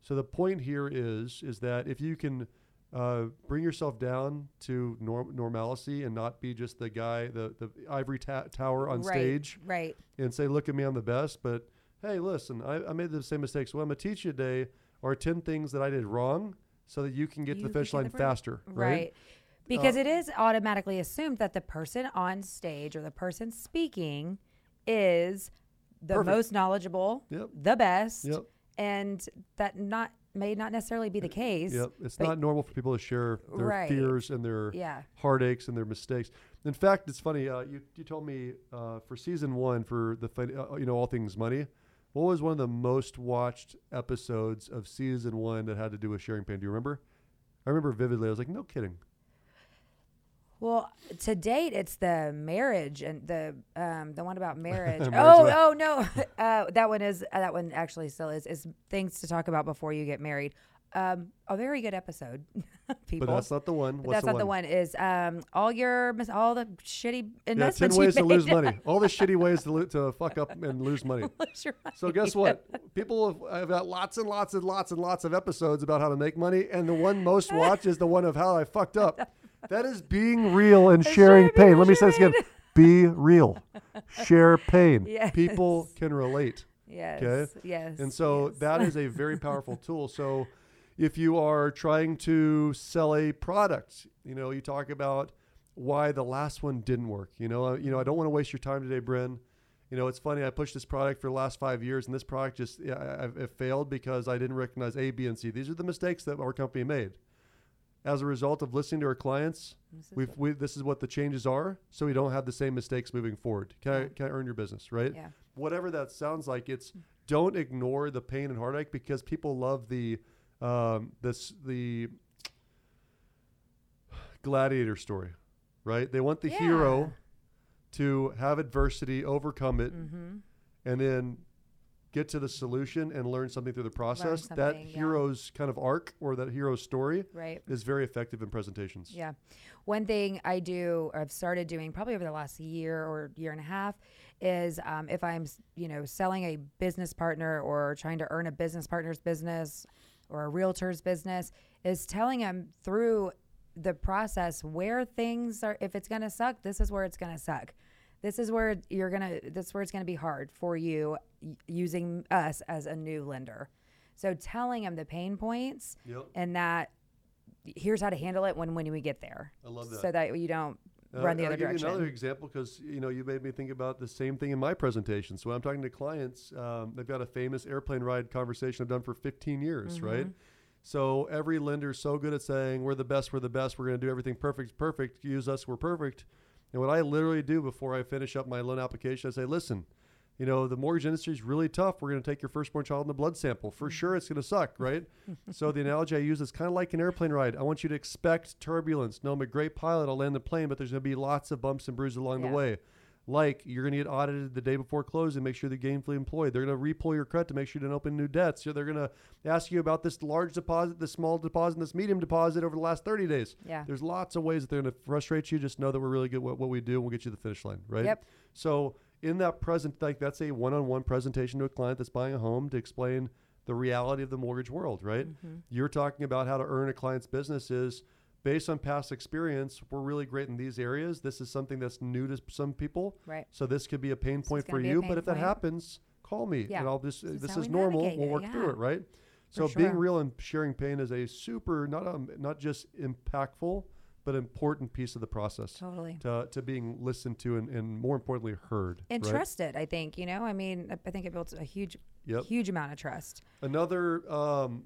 So the point here is, is that if you can uh, bring yourself down to norm- normalcy and not be just the guy, the, the ivory ta- tower on right. stage right. and say, look at me, I'm the best. But hey, listen, I, I made the same mistakes. What I'm going to teach you today are ten things that I did wrong so that you can get you to the finish line the faster. Right. right? Because uh, it is automatically assumed that the person on stage or the person speaking is the perfect. most knowledgeable, yep. the best, yep. and that not may not necessarily be the case. Yep. It's not normal for people to share their right. fears and their yeah. heartaches and their mistakes. In fact, it's funny. Uh, you you told me uh, for season one for the uh, you know all things money. What was one of the most watched episodes of season one that had to do with sharing pain? Do you remember? I remember vividly. I was like, no kidding. Well, to date, it's the marriage and the um, the one about marriage. marriage oh, about- oh no, uh, that one is uh, that one actually still is is things to talk about before you get married. Um, a very good episode, people. But that's not the one. What's that's the not one? the one. Is um, all your mis- all the shitty investments. Yeah, ten ways you made. to lose money. All the shitty ways to lo- to fuck up and lose money. lose your money. So guess what? People have, have got lots and lots and lots and lots of episodes about how to make money, and the one most watched is the one of how I fucked up. That is being real and sharing pain. Let me say this again. Be real. Share pain. Yes. People can relate. Yes. Okay? Yes. And so yes. that is a very powerful tool. So if you are trying to sell a product, you know, you talk about why the last one didn't work. You know, uh, you know, I don't want to waste your time today, Bryn. You know, it's funny. I pushed this product for the last five years and this product just I, I, it failed because I didn't recognize A, B, and C. These are the mistakes that our company made. As a result of listening to our clients, this we've, we, this is what the changes are, so we don't have the same mistakes moving forward. Can, yeah. I, can I earn your business, right? Yeah. Whatever that sounds like, it's don't ignore the pain and heartache because people love the um, this the gladiator story, right? They want the yeah. hero to have adversity, overcome it, mm-hmm. and then get to the solution and learn something through the process. That hero's yeah. kind of arc or that hero's story right. is very effective in presentations. Yeah. One thing I do, or I've started doing probably over the last year or year and a half, is um, if I'm, you know, selling a business partner or trying to earn a business partner's business or a realtor's business, is telling them through the process where things are, if it's going to suck, this is where it's going to suck. This is where you're going to, this is where it's going to be hard for you using us as a new lender. So telling them the pain points yep. and that here's how to handle it when, when we get there. I love that. So that you don't uh, run the I'll other give direction. You another example, because you know, you made me think about the same thing in my presentation. So when I'm talking to clients, um, they've got a famous airplane ride conversation I've done for fifteen years, mm-hmm. right? So every lender's so good at saying, we're the best, we're the best, we're going to do everything perfect, perfect, use us, we're perfect. And what I literally do before I finish up my loan application, I say, listen, you know, the mortgage industry is really tough. We're going to take your firstborn child in the blood sample. For sure, it's going to suck, right? So the analogy I use is kind of like an airplane ride. I want you to expect turbulence. No, I'm a great pilot. I'll land the plane, but there's going to be lots of bumps and bruises along yeah. the way. Like, you're going to get audited the day before closing, make sure they're gainfully employed. They're going to re-pull your credit to make sure you don't open new debts. So they're going to ask you about this large deposit, this small deposit, this medium deposit over the last thirty days. Yeah. There's lots of ways that they're going to frustrate you. Just know that we're really good at what, what we do, and we'll get you to the finish line, right? Yep. So in that present, like that's a one-on-one presentation to a client that's buying a home to explain the reality of the mortgage world, right? Mm-hmm. You're talking about how to earn a client's business is, based on past experience, we're really great in these areas. This is something that's new to some people. Right. So this could be a pain point for you. But if that happens, call me. Yeah. And I'll just, this, this is normal. We'll work yeah. through it, right? So sure. being real and sharing pain is a super, not um, not just impactful, but important piece of the process. Totally. To, to being listened to and, and more importantly, heard. And right? trusted, I think. You know, I mean, I think it builds a huge, yep. huge amount of trust. Another... Um,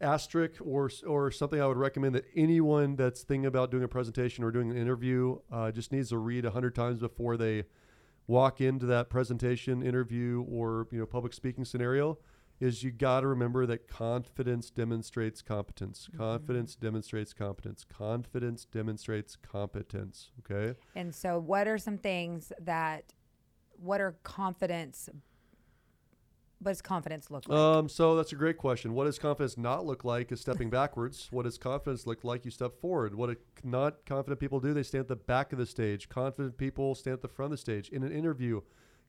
asterisk or or something I would recommend that anyone that's thinking about doing a presentation or doing an interview uh, just needs to read a hundred times before they walk into that presentation, interview, or you know public speaking scenario is you got to remember that confidence demonstrates competence. Mm-hmm. Confidence demonstrates competence. Confidence demonstrates competence. Okay. And so, what are some things that? What are confidence? What does confidence look like? Um, so that's a great question. What does confidence not look like is stepping backwards. What does confidence look like? You step forward. What do not confident people do? They stand at the back of the stage. Confident people stand at the front of the stage. In an interview,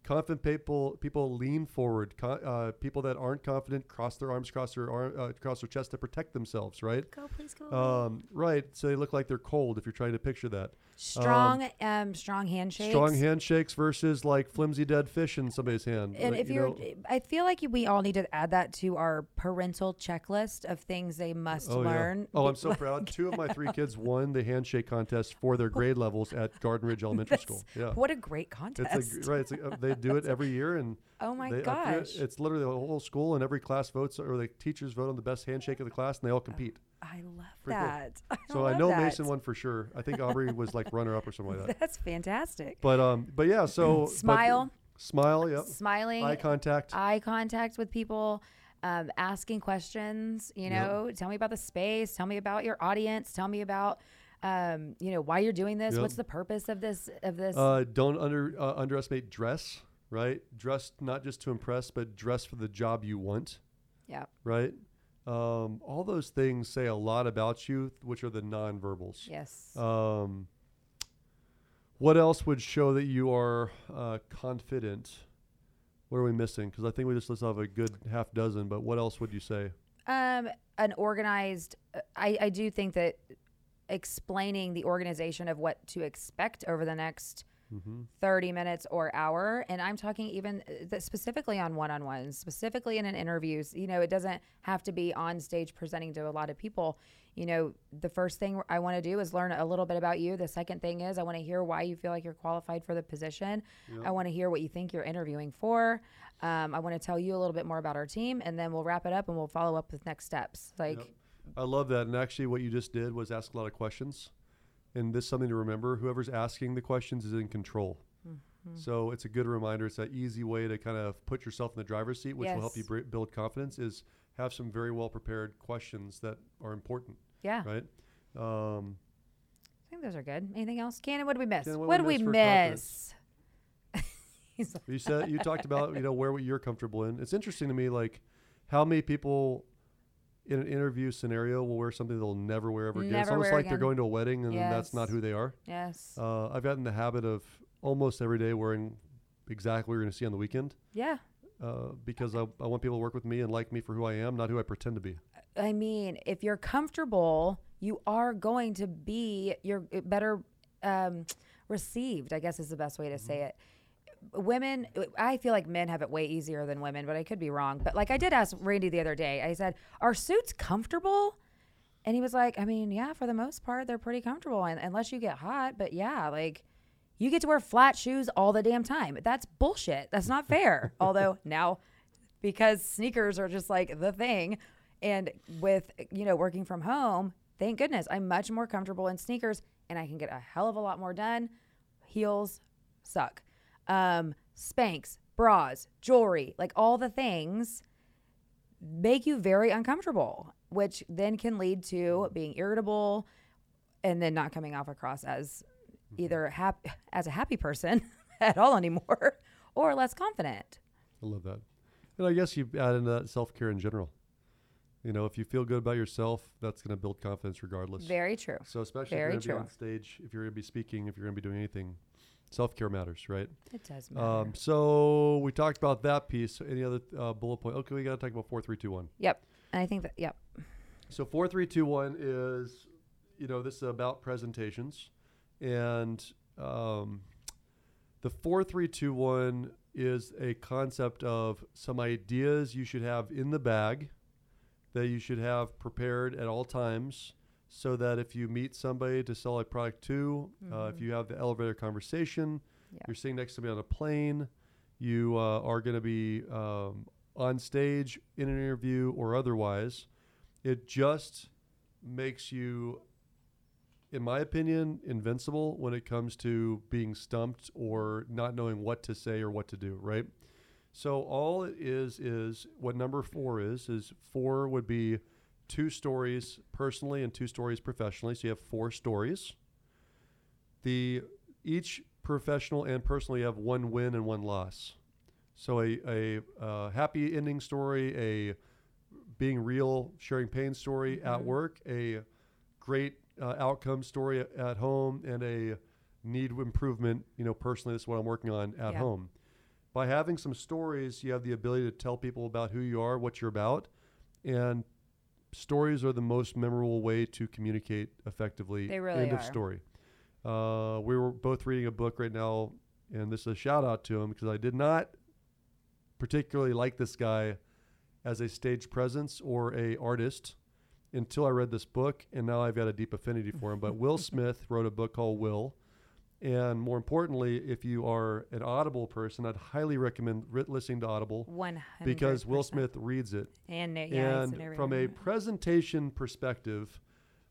confident people people lean forward. Con- uh, people that aren't confident cross their arms, cross their arm, uh, cross their chest to protect themselves, right? Go, please go. Um, right. So they look like they're cold if you're trying to picture that. Strong um, um, strong handshakes. Strong handshakes versus like flimsy dead fish in somebody's hand. And like, if you you're, know. I feel like we all need to add that to our parental checklist of things they must oh, learn. Yeah. Oh, I'm so like, proud. Two of my three kids won the handshake contest for their grade levels at Garden Ridge Elementary School. Yeah. What a great contest. It's a, right. It's a, uh, they do it every year. And oh my they, gosh. It, it's literally the whole school and every class votes or the teachers vote on the best handshake of the class and they all compete. Oh. I love Pretty that. Cool. I so love I know that. Mason won for sure. I think Aubrey was like runner up or something like that. That's fantastic. But um, but yeah. So smile, but, smile, yeah. Smiling, eye contact, eye contact with people, um, asking questions. You know, yep. tell me about the space. Tell me about your audience. Tell me about. Um, you know, why you're doing this. Yep. What's the purpose of this? Of this? Uh, don't under uh, underestimate dress. Right, dress not just to impress, but dress for the job you want. Yeah. Right. Um, all those things say a lot about you, which are the nonverbals. Yes. Um, what else would show that you are uh, confident? What are we missing? Because I think we just listed off a good half dozen, but what else would you say? Um, an organized, uh, I, I do think that explaining the organization of what to expect over the next mm-hmm. thirty minutes or hour. And I'm talking even th- specifically on one-on-ones, specifically in an interviews, you know, it doesn't have to be on stage presenting to a lot of people. You know, the first thing I want to do is learn a little bit about you. The second thing is I want to hear why you feel like you're qualified for the position. Yep. I want to hear what you think you're interviewing for. Um, I want to tell you a little bit more about our team and then we'll wrap it up and we'll follow up with next steps. Like, yep. I love that. And actually what you just did was ask a lot of questions. And this is something to remember, whoever's asking the questions is in control. Mm-hmm. So it's a good reminder. It's an easy way to kind of put yourself in the driver's seat, which yes. will help you b- build confidence, is have some very well-prepared questions that are important. Yeah. Right? Um, I think those are good. Anything else? Cannon, what did we miss? Cannon, what, what did we miss? We miss? Like, you said you talked about, you know, where you're comfortable in. It's interesting to me, like, how many people in an interview scenario will wear something they'll never wear ever again. Never it's almost like again. They're going to a wedding and yes. that's not who they are. Yes. Uh, I've gotten the habit of almost every day wearing exactly what you're going to see on the weekend. Yeah. Uh, because I, I want people to work with me and like me for who I am, not who I pretend to be. I mean, if you're comfortable, you are going to be you're better um, received, I guess is the best way to mm-hmm. say it. Women, I feel like men have it way easier than women, but I could be wrong. But like I did ask Randy the other day, I said, are suits comfortable? And he was like, I mean, yeah, for the most part, they're pretty comfortable. And unless you get hot, but yeah, like you get to wear flat shoes all the damn time. That's bullshit. That's not fair. Although now, because sneakers are just like the thing, and with, you know, working from home, thank goodness I'm much more comfortable in sneakers and I can get a hell of a lot more done. Heels suck. Um, Spanx, bras, jewelry, like all the things make you very uncomfortable, which then can lead to being irritable and then not coming off across as either hap- as a happy person at all anymore or less confident. I love that. And I guess you add into that self-care in general. You know, if you feel good about yourself, that's going to build confidence regardless. Very true. So especially very if you're going to be on stage, if you're going to be speaking, if you're going to be doing anything, self-care matters, right? It does matter. Um, so we talked about that piece. Any other uh, bullet point? Okay, we got to talk about four three two one. Yep. And I think that, yep. So four three two one is, you know, this is about presentations. And um, the four three two one is a concept of some ideas you should have in the bag that you should have prepared at all times, so that if you meet somebody to sell a product to, mm-hmm. uh, if you have the elevator conversation, yeah. you're sitting next to me on a plane, you uh, are going to be um, on stage in an interview or otherwise, it just makes you, in my opinion, invincible when it comes to being stumped or not knowing what to say or what to do, right? So all it is is what number four is, is four would be two stories personally and two stories professionally. So you have four stories. The each professional and personally have one win and one loss. So a, a, a happy ending story, a being real, sharing pain story mm-hmm. at work, a great uh, outcome story at, at home, and a need improvement, you know, personally, this is what I'm working on at yeah. home. By having some stories, you have the ability to tell people about who you are, what you're about, and stories are the most memorable way to communicate effectively. They really End are. Of story. Uh, we were both reading a book right now, and this is a shout out to him because I did not particularly like this guy as a stage presence or a artist until I read this book, and now I've got a deep affinity for him. But Will Smith wrote a book called Will, and more importantly, if you are an Audible person, I'd highly recommend re- listening to Audible one hundred percent. Because Will Smith reads it. And, yeah, and an from a presentation perspective,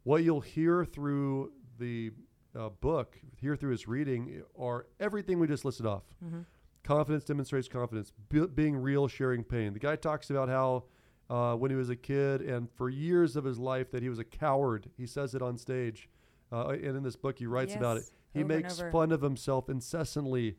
what you'll hear through the uh, book, hear through his reading, are everything we just listed off. Mm-hmm. Confidence demonstrates confidence, be- being real, sharing pain. The guy talks about how uh, when he was a kid and for years of his life that he was a coward. He says it on stage. Uh, and in this book, he writes yes. about it. He over makes fun of himself incessantly.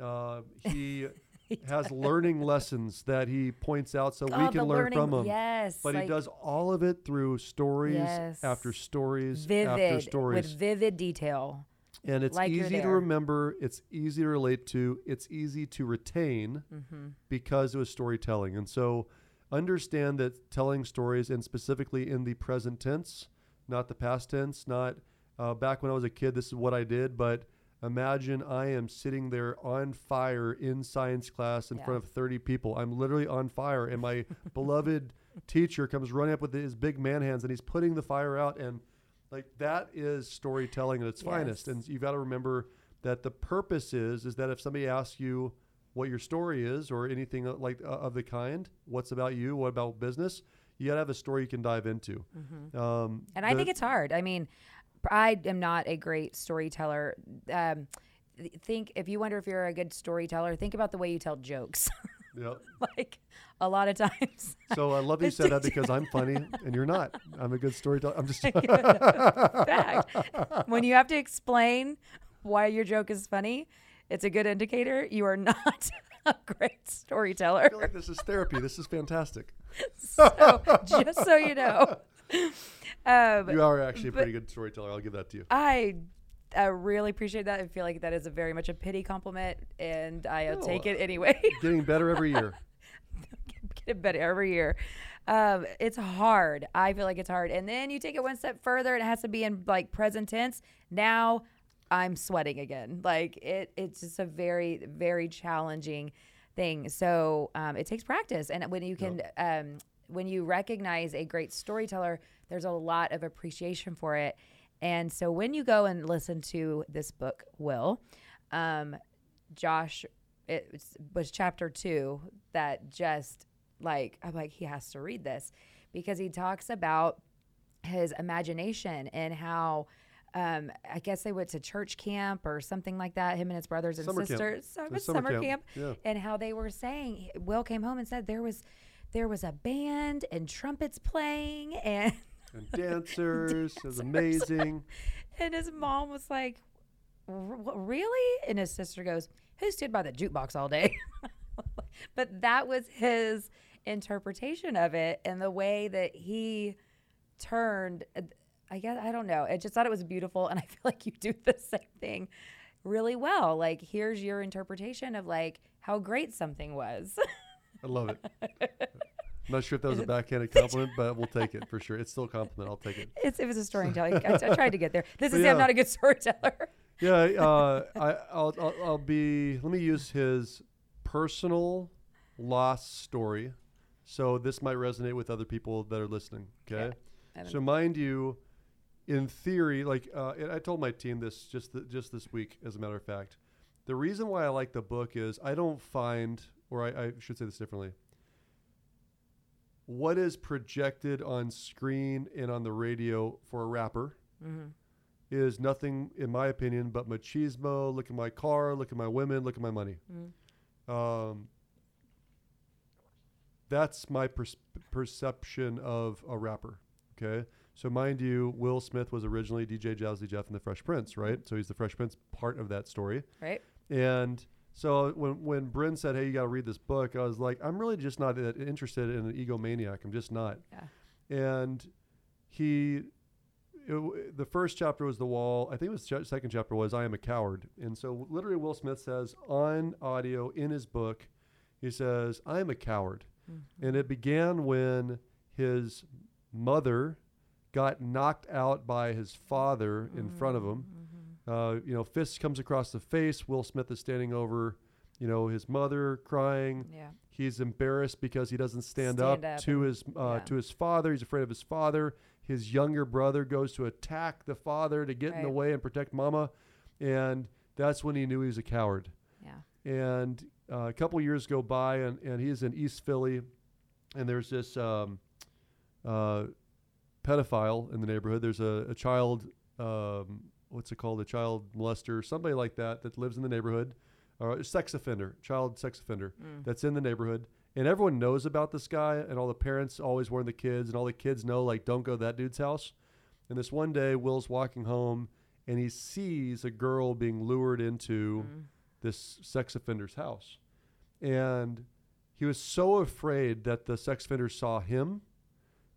Uh, he, he has learning lessons that he points out so oh, we can learn learning, from him. Yes, but like, he does all of it through stories yes. after stories vivid, after stories. With vivid detail. And it's like easy to remember. It's easy to relate to. It's easy to retain mm-hmm. because it was storytelling. And so understand that telling stories, and specifically in the present tense, not the past tense, not... Uh, back when I was a kid, this is what I did. But imagine I am sitting there on fire in science class in yeah. front of thirty people. I'm literally on fire. And my beloved teacher comes running up with his big man hands and he's putting the fire out. And like that is storytelling at its yes. finest. And you've got to remember that the purpose is, is that if somebody asks you what your story is or anything like uh, of the kind, what's about you, what about business, you got to have a story you can dive into. Mm-hmm. Um, and I the, think it's hard. I mean... I am not a great storyteller. Um, think if you wonder if you're a good storyteller, think about the way you tell jokes. Yep. Like a lot of times. So I love that you said that because I'm funny and you're not. I'm a good storyteller. I'm just. Fact. When you have to explain why your joke is funny, it's a good indicator you are not a great storyteller. I feel like this is therapy. This is fantastic. So just so you know. Um, you are actually a pretty good storyteller. I'll give that to you. I I really appreciate that. I feel like that is a very much a pity compliment, and I'll no, take it anyway. Getting better every year. Getting better every year. Um, it's hard. I feel like it's hard. And then you take it one step further. It has to be in like present tense. Now I'm sweating again. Like it. It's just a very, very challenging thing. So um, it takes practice. And when you can, yep. um, when you recognize a great storyteller, there's a lot of appreciation for it. And so when you go and listen to this book, Will, um, Josh, it was chapter two that just like, I'm like, he has to read this because he talks about his imagination and how, um, I guess they went to church camp or something like that, him and his brothers and summer sisters, camp. Summer, summer camp, camp. Yeah. And how they were saying, Will came home and said there was, there was a band and trumpets playing and and dancers. dancers. It was amazing. And his mom was like, really? And his sister goes, who stood by the jukebox all day? But that was his interpretation of it and the way that he turned, I guess, I don't know. I just thought it was beautiful. And I feel like you do the same thing really well. Like, here's your interpretation of like how great something was. I love it. I'm not sure if that was a backhanded compliment, but we'll take it for sure. It's still a compliment. I'll take it. It's, it was a storytelling. I, I tried to get there. This but is yeah. I'm not a good storyteller. Yeah, uh, I, I'll, I'll, I'll be, let me use his personal loss story. So this might resonate with other people that are listening, okay? Yeah, so know. Mind you, in theory, like uh, I told my team this just the, just this week, as a matter of fact. The reason why I like the book is I don't find, or I, I should say this differently. What is projected on screen and on the radio for a rapper mm-hmm. is nothing, in my opinion, but machismo. Look at my car. Look at my women. Look at my money. Mm-hmm. Um, that's my per- perception of a rapper. Okay. So mind you, Will Smith was originally D J Jazzy Jeff and the Fresh Prince, right? So he's the Fresh Prince part of that story. Right. And so when when Bryn said, hey, you got to read this book, I was like, I'm really just not that interested in an egomaniac. I'm just not. Yeah. And he, it w- the first chapter was The Wall. I think it was the ch- second chapter was I Am a Coward. And so literally Will Smith says on audio in his book, he says, I am a coward. Mm-hmm. And it began when his mother got knocked out by his father mm-hmm. in front of him. Mm-hmm. Uh, you know, fist comes across the face. Will Smith is standing over, you know, his mother crying. Yeah. He's embarrassed because he doesn't stand, stand up, up to his uh, yeah. to his father. He's afraid of his father. His younger brother goes to attack the father to get right. in the way and protect mama. And that's when he knew he was a coward. Yeah. And uh, a couple years go by, and, and he's in East Philly, and there's this um, uh, pedophile in the neighborhood. There's a, a child... Um, what's it called, a child molester, somebody like that, that lives in the neighborhood, or a sex offender, child sex offender mm. that's in the neighborhood. And everyone knows about this guy, and all the parents always warn the kids, and all the kids know, like, don't go to that dude's house. And this one day, Will's walking home, and he sees a girl being lured into mm. this sex offender's house. And he was so afraid that the sex offender saw him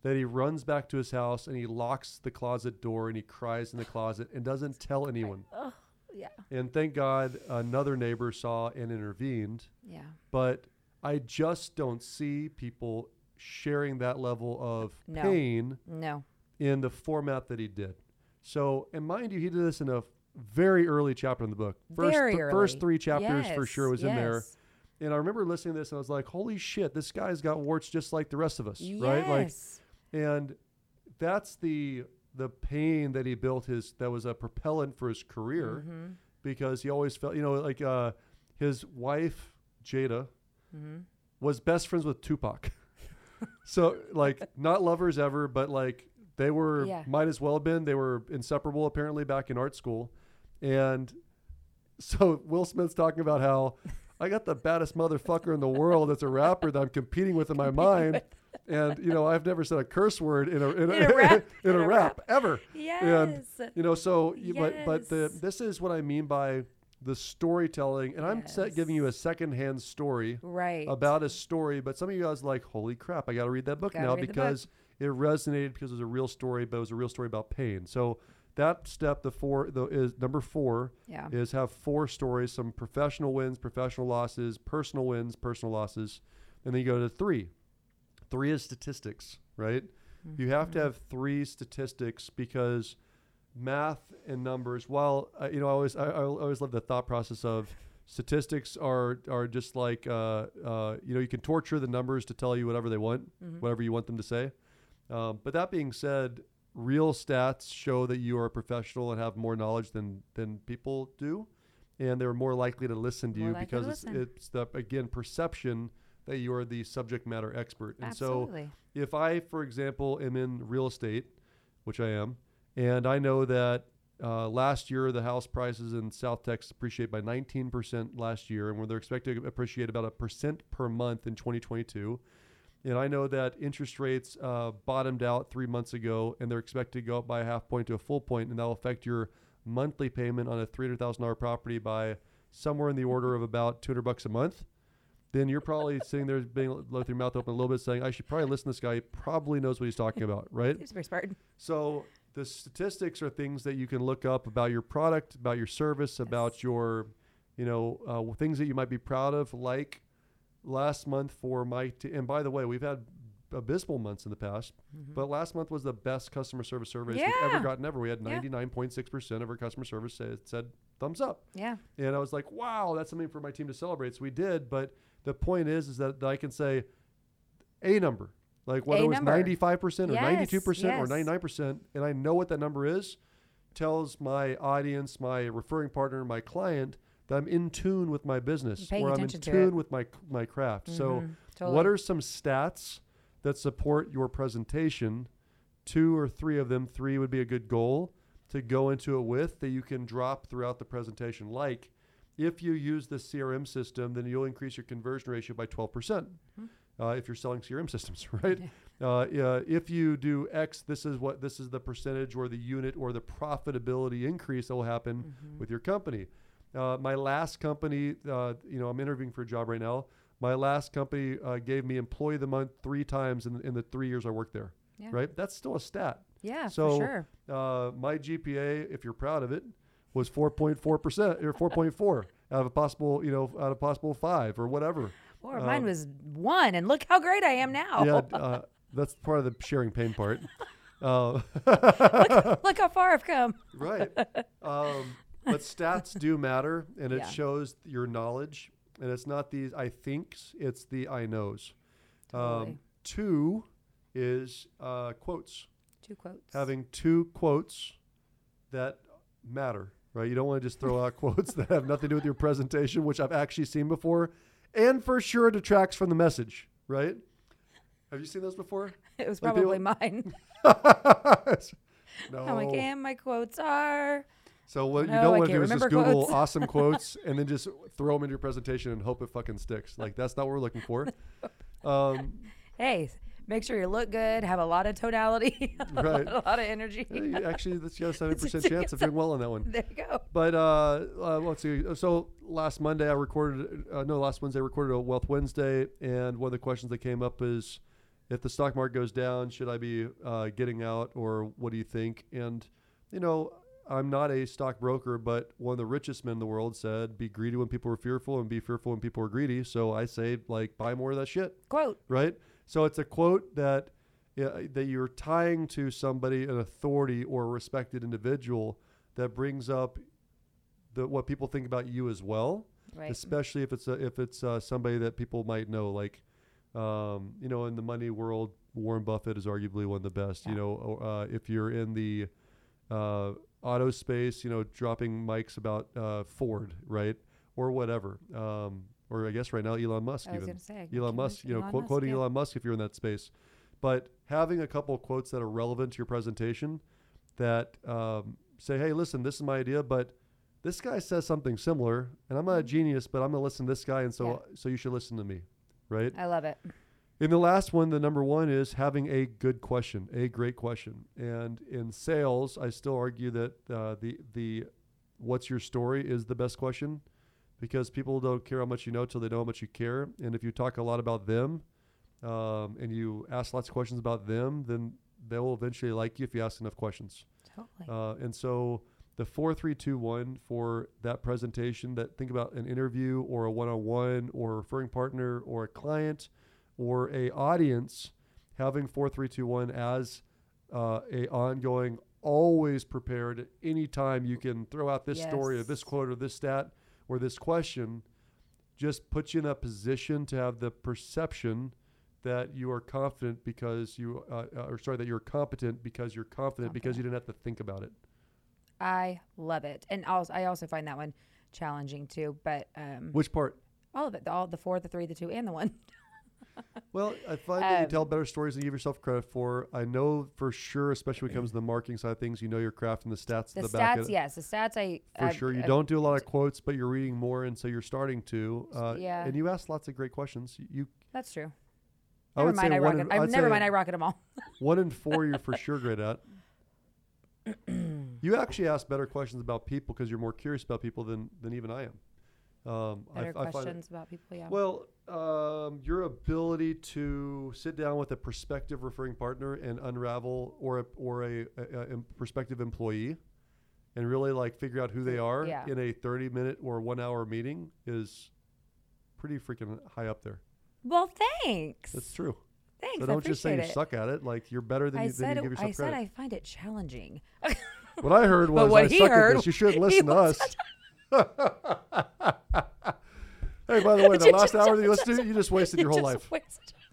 that he runs back to his house and he locks the closet door and he cries in the closet and doesn't tell anyone. Oh, yeah. And thank God another neighbor saw and intervened. Yeah. But I just don't see people sharing that level of no. pain no. in the format that he did. So, and mind you, he did this in a very early chapter in the book. First, very th- early. First three chapters yes. for sure was yes. in there. And I remember listening to this and I was like, holy shit, this guy's got warts just like the rest of us, yes. right? Like. And that's the the pain that he built his that was a propellant for his career mm-hmm. because he always felt, you know, like uh, his wife, Jada, mm-hmm. was best friends with Tupac. So, like, not lovers ever, but, like, they were, yeah. might as well have been. They were inseparable, apparently, back in art school. And so Will Smith's talking about how I got the baddest motherfucker in the world that's a rapper that I'm competing with in my mind. And, you know, I've never said a curse word in a in a, in a rap, in a in a rap, rap. ever. Yes. And, you know, so, yes. but, but the, this is what I mean by the storytelling. And yes. I'm giving you a secondhand story right. about a story. But some of you guys are like, holy crap, I got to read that book gotta now because it resonated because it was a real story, but it was a real story about pain. So that step, the four, the, is number four, yeah. is have four stories, some professional wins, professional losses, personal wins, personal losses. And then you go to three. Three is statistics, right? Mm-hmm. You have to have three statistics because math and numbers, while, uh, you know, I always I, I always love the thought process of statistics are, are just like, uh, uh, you know, you can torture the numbers to tell you whatever they want, mm-hmm. whatever you want them to say. Um, but that being said, real stats show that you are a professional and have more knowledge than, than people do. And they're more likely to listen to more you because to it's, it's the, again, perception that you are the subject matter expert. And Absolutely. So if I, for example, am in real estate, which I am, and I know that uh, last year the house prices in South Texas appreciate by nineteen percent last year, and where they're expected to appreciate about a percent per month in twenty twenty-two. And I know that interest rates uh, bottomed out three months ago, and they're expected to go up by a half point to a full point, and that'll affect your monthly payment on a three hundred thousand dollars property by somewhere in the order of about two hundred bucks a month. Then you're probably sitting there being with your mouth open a little bit saying, I should probably listen to this guy. He probably knows what he's talking about, right? He's very smart. So the statistics are things that you can look up about your product, about your service, yes. about your, you know, uh, things that you might be proud of. Like last month for my, t- and by the way, we've had abysmal months in the past, mm-hmm. but last month was the best customer service surveys yeah. we've ever gotten ever. We had ninety-nine point six percent yeah. of our customer service say, said thumbs up. Yeah. And I was like, wow, that's something for my team to celebrate. So we did, but the point is, is that I can say a number, like whether a it was number. ninety-five percent or yes, ninety-two percent yes. or ninety-nine percent, and I know what that number is, tells my audience, my referring partner, my client that I'm in tune with my business or I'm in tune it. with my my craft. Mm-hmm, so totally. What are some stats that support your presentation? Two or three of them, three would be a good goal to go into it with that you can drop throughout the presentation. Like, if you use the C R M system, then you'll increase your conversion ratio by twelve percent mm-hmm. uh, if you're selling C R M systems, right? Yeah. Uh, uh, if you do X, this is what this is the percentage or the unit or the profitability increase that will happen mm-hmm. with your company. Uh, my last company, uh, you know, I'm interviewing for a job right now. My last company uh, gave me employee of the month three times in, in the three years I worked there, yeah. right? That's still a stat. Yeah, so, for sure. Uh, my G P A, if you're proud of it, was four point four percent or four point four out of a possible, you know, out of possible five or whatever. Or um, mine was one, and look how great I am now. Yeah, uh, that's part of the sharing pain part. Uh, look, look how far I've come. Right. Um, but stats do matter, and it yeah. shows your knowledge. And it's not these I thinks, it's the I knows. Totally. Um, two is uh, quotes. Two quotes. Having two quotes that matter. Right, you don't want to just throw out quotes that have nothing to do with your presentation, which I've actually seen before, and for sure it detracts from the message. Right? Have you seen those before? It was like probably mine. No. I'm like, and my quotes are. So what no, you don't I want to do is just Google quotes. Awesome quotes and then just throw them into your presentation and hope it fucking sticks. Like that's not what we're looking for. Um, hey. Make sure you look good, have a lot of tonality, a, right. lot, a lot of energy. Actually, that's got a seventy percent chance of doing well on that one. There you go. But uh, uh, let's see. So last Monday I recorded, uh, no, last Wednesday I recorded a Wealth Wednesday. And one of the questions that came up is, if the stock market goes down, should I be uh, getting out or what do you think? And, you know, I'm not a stockbroker, but one of the richest men in the world said, be greedy when people are fearful and be fearful when people are greedy. So I say, like, buy more of that shit. Quote. Right? So it's a quote that uh, that you're tying to somebody, an authority or a respected individual that brings up the what people think about you as well, right. Especially if it's a, if it's uh, somebody that people might know. Like, um, you know, in the money world, Warren Buffett is arguably one of the best. Yeah. You know, uh, if you're in the uh, auto space, you know, dropping mics about uh, Ford, right, or whatever. Um, Or I guess right now, Elon Musk. I was even. Say, Elon Musk, you know, Elon quote, Musk, quoting yeah. Elon Musk if you're in that space. But having a couple of quotes that are relevant to your presentation that um, say, hey, listen, this is my idea, but this guy says something similar, and I'm not a genius, but I'm going to listen to this guy, and so yeah. so you should listen to me, right? I love it. And the last one, the number one, is having a good question, a great question. And in sales, I still argue that uh, the the what's your story is the best question, because people don't care how much you know till they know how much you care. And if you talk a lot about them um, and you ask lots of questions about them, then they will eventually like you if you ask enough questions. Totally. Uh, and so the four, three, two, one for that presentation, that think about an interview or a one-on-one or a referring partner or a client or a audience, having four three two one as uh, a ongoing, always prepared. Any time you can throw out this yes. story or this quote or this stat or this question, just puts you in a position to have the perception that you are confident because you, uh, uh, or sorry, that you're competent because you're confident, confident because you didn't have to think about it. I love it, and also I also find that one challenging too. But um, which part? All of it, the, all the four, the three, the two, and the one. Well, I find um, that you tell better stories than you give yourself credit for. I know for sure, especially when it comes to the marketing side of things, you know your craft and the stats. The, the back stats, yes, the stats. I for I've, sure you I've, don't do a lot of quotes, but you're reading more, and so you're starting to. Uh, yeah, and you ask lots of great questions. You. That's true. I never would mind. Say I rock. In, I never mind. I rock at them all. One in four, you're for sure great at. You actually ask better questions about people because you're more curious about people than than even I am. Um, Better I, I questions find, about people, yeah. Well, um, your ability to sit down with a prospective referring partner and unravel, or a, or a, a, a prospective employee, and really like figure out who they are yeah. in a thirty minute or one hour meeting is pretty freaking high up there. Well, thanks. That's true. Thanks. So don't just say you it. suck at it. Like you're better than I you, than you give yourself I credit. I said I find it challenging. What I heard was I he suck heard, at this. You shouldn't listen to us. Hey, by the way, the last hour that you listened to, you just wasted your whole life.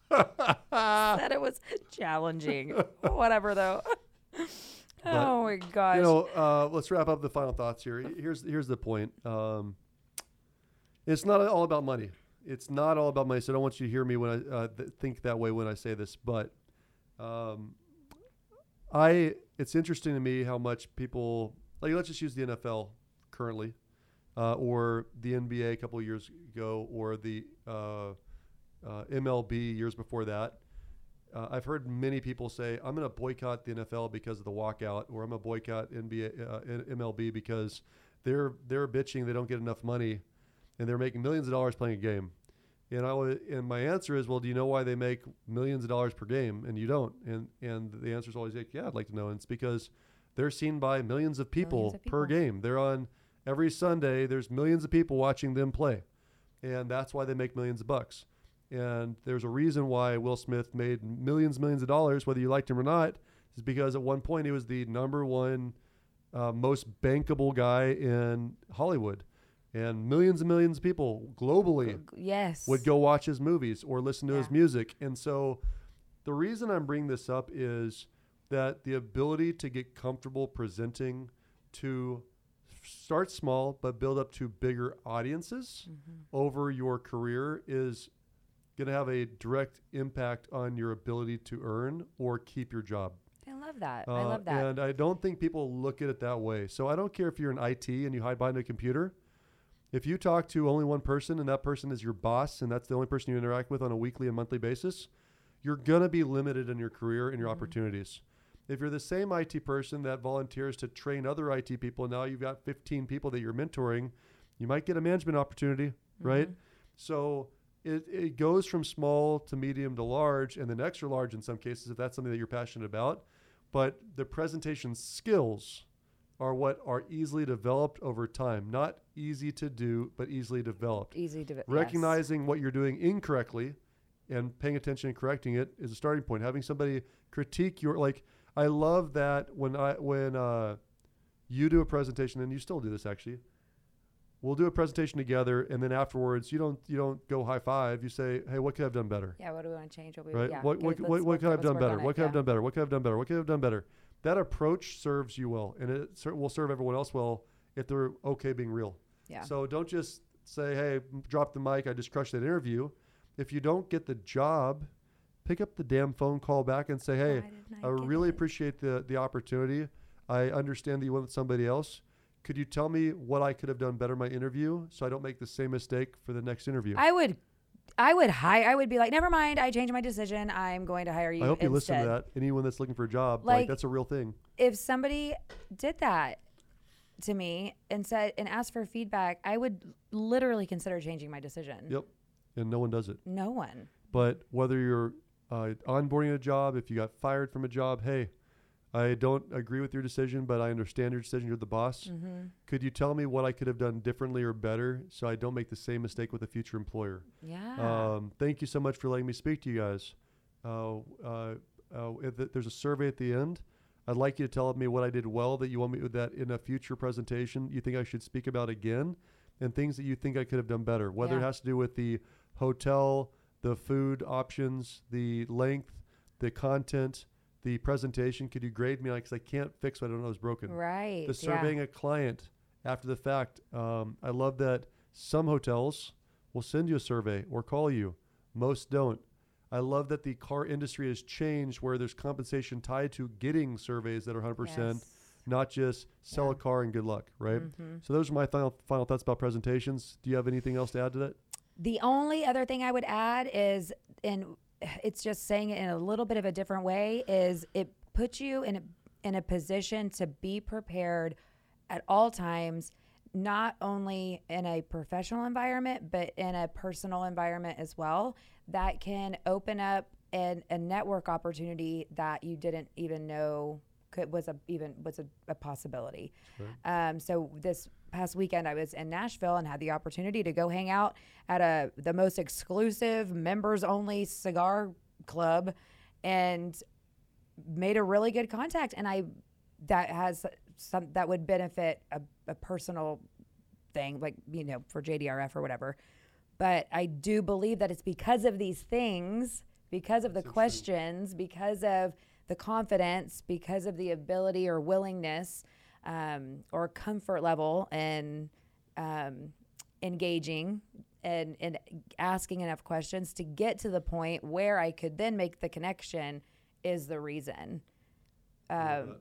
That it was challenging. Whatever, though. Oh my gosh. You know, uh, let's wrap up the final thoughts here. Here's here's the point. Um, it's not all about money. It's not all about money. So I don't want you to hear me when I uh, th- think that way when I say this. But um, I, it's interesting to me how much people like. Let's just use the N F L currently. Uh, or the N B A a couple of years ago, or the uh, uh, M L B years before that. Uh, I've heard many people say, I'm going to boycott the N F L because of the walkout, or I'm going to boycott N B A, uh, M L B because they're they're bitching they don't get enough money, and they're making millions of dollars playing a game. And I w- and my answer is, well, do you know why they make millions of dollars per game? And you don't. And, and the answer is always like, yeah, I'd like to know. And it's because they're seen by millions of people, millions of people. per game. They're on... Every Sunday, there's millions of people watching them play, and that's why they make millions of bucks. And there's a reason why Will Smith made millions, millions of dollars, whether you liked him or not, is because at one point he was the number one uh, most bankable guy in Hollywood, and millions and millions of people globally yes. would go watch his movies or listen to yeah. his music. And so the reason I'm bringing this up is that the ability to get comfortable presenting to start small, but build up to bigger audiences mm-hmm. over your career is going to have a direct impact on your ability to earn or keep your job. I love that. Uh, I love that. And I don't think people look at it that way. So I don't care if you're in I T and you hide behind a computer. If you talk to only one person and that person is your boss and that's the only person you interact with on a weekly and monthly basis, you're going to be limited in your career and your mm-hmm. opportunities. If you're the same I T person that volunteers to train other I T people, and now you've got fifteen people that you're mentoring, you might get a management opportunity, mm-hmm. right? So it, it goes from small to medium to large, and then extra large in some cases, if that's something that you're passionate about. But the presentation skills are what are easily developed over time. Not easy to do, but easily developed. Easy to, Recognizing yes. what you're doing incorrectly and paying attention and correcting it is a starting point. Having somebody critique your, like, I love that when I when uh, you do a presentation, and you still do this actually. We'll do a presentation together, and then afterwards, you don't you don't go high five. You say, "Hey, what could I have done better? Yeah, what do we want to change? What we, right? Yeah, what what what, what could I have done better? What could I have done better? What could I have done better? What could I have done better? That approach serves you well, and it ser- will serve everyone else well if they're okay being real. Yeah. So don't just say, "Hey, drop the mic. I just crushed that interview." If you don't get the job, pick up the damn phone, call back and say, hey, I really it. appreciate the, the opportunity. I understand that you went with somebody else. could you tell me what I could have done better in my interview so I don't make the same mistake for the next interview? I would I would hire, I would be like, never mind, I changed my decision. I'm going to hire you I hope you instead. Listen to that. Anyone that's looking for a job, like, like that's a real thing. If somebody did that to me and said, and asked for feedback, I would literally consider changing my decision. Yep. And no one does it. No one. But whether you're uh, onboarding a job, if you got fired from a job, hey, I don't agree with your decision, but I understand your decision. You're the boss. Mm-hmm. Could you tell me what I could have done differently or better so I don't make the same mistake with a future employer? Yeah. Um, thank you so much for letting me speak to you guys. Uh, uh, uh, th- there's a survey at the end. I'd like you to tell me what I did well that you want me that in a future presentation you think I should speak about again, and things that you think I could have done better, whether yeah. it has to do with the hotel, the food options, the length, the content, the presentation. Could you grade me? Because like, I can't fix what I don't know is broken. Right. The surveying yeah. a client after the fact. Um, I love that some hotels will send you a survey or call you. Most don't. I love that the car industry has changed where there's compensation tied to getting surveys that are one hundred percent, yes. not just sell yeah. a car and good luck, right? Mm-hmm. So those are my final, final thoughts about presentations. Do you have anything else to add to that? The only other thing I would add is, and it's just saying it in a little bit of a different way, is it puts you in a, in a position to be prepared at all times, not only in a professional environment, but in a personal environment as well. That can open up an, a network opportunity that you didn't even know could, was a even was a, a possibility. Right. Um, so this past weekend, I was in Nashville and had the opportunity to go hang out at a the most exclusive members-only cigar club, and made a really good contact. And I that has some that would benefit a, a personal thing, like you know, for J D R F or whatever. But I do believe that it's because of these things, because of the questions, because of the confidence, because of the ability or willingness um, or comfort level in um, engaging and, and asking enough questions to get to the point where I could then make the connection is the reason. Um,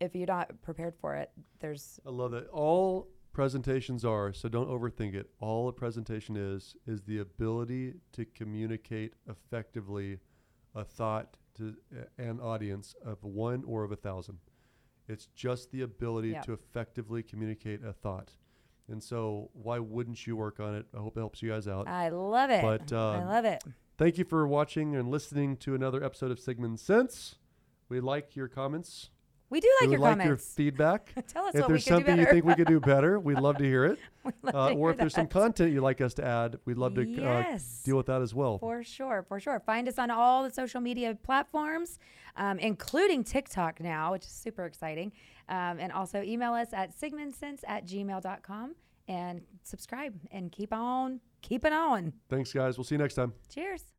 if you're not prepared for it, there's... I love it. All... presentations are, so don't overthink it. All a presentation is is the ability to communicate effectively a thought to uh, an audience of one or of a thousand. It's just the ability yep. to effectively communicate a thought. And so why wouldn't you work on it? I hope it helps you guys out. I love it. But, um, I love it. Thank you for watching and listening to another episode of Sigmund Sense. We like your comments. We do like we your like comments. Your feedback. Tell us if what we could do better. If there's something you think we could do better, we'd love to hear it. We'd love uh, to hear or if that. There's some content you'd like us to add, we'd love to yes. uh, deal with that as well. For sure, for sure. Find us on all the social media platforms, um, including TikTok now, which is super exciting. Um, and also email us at sigmund sense at gmail dot com and subscribe and keep on keeping on. Thanks, guys. We'll see you next time. Cheers.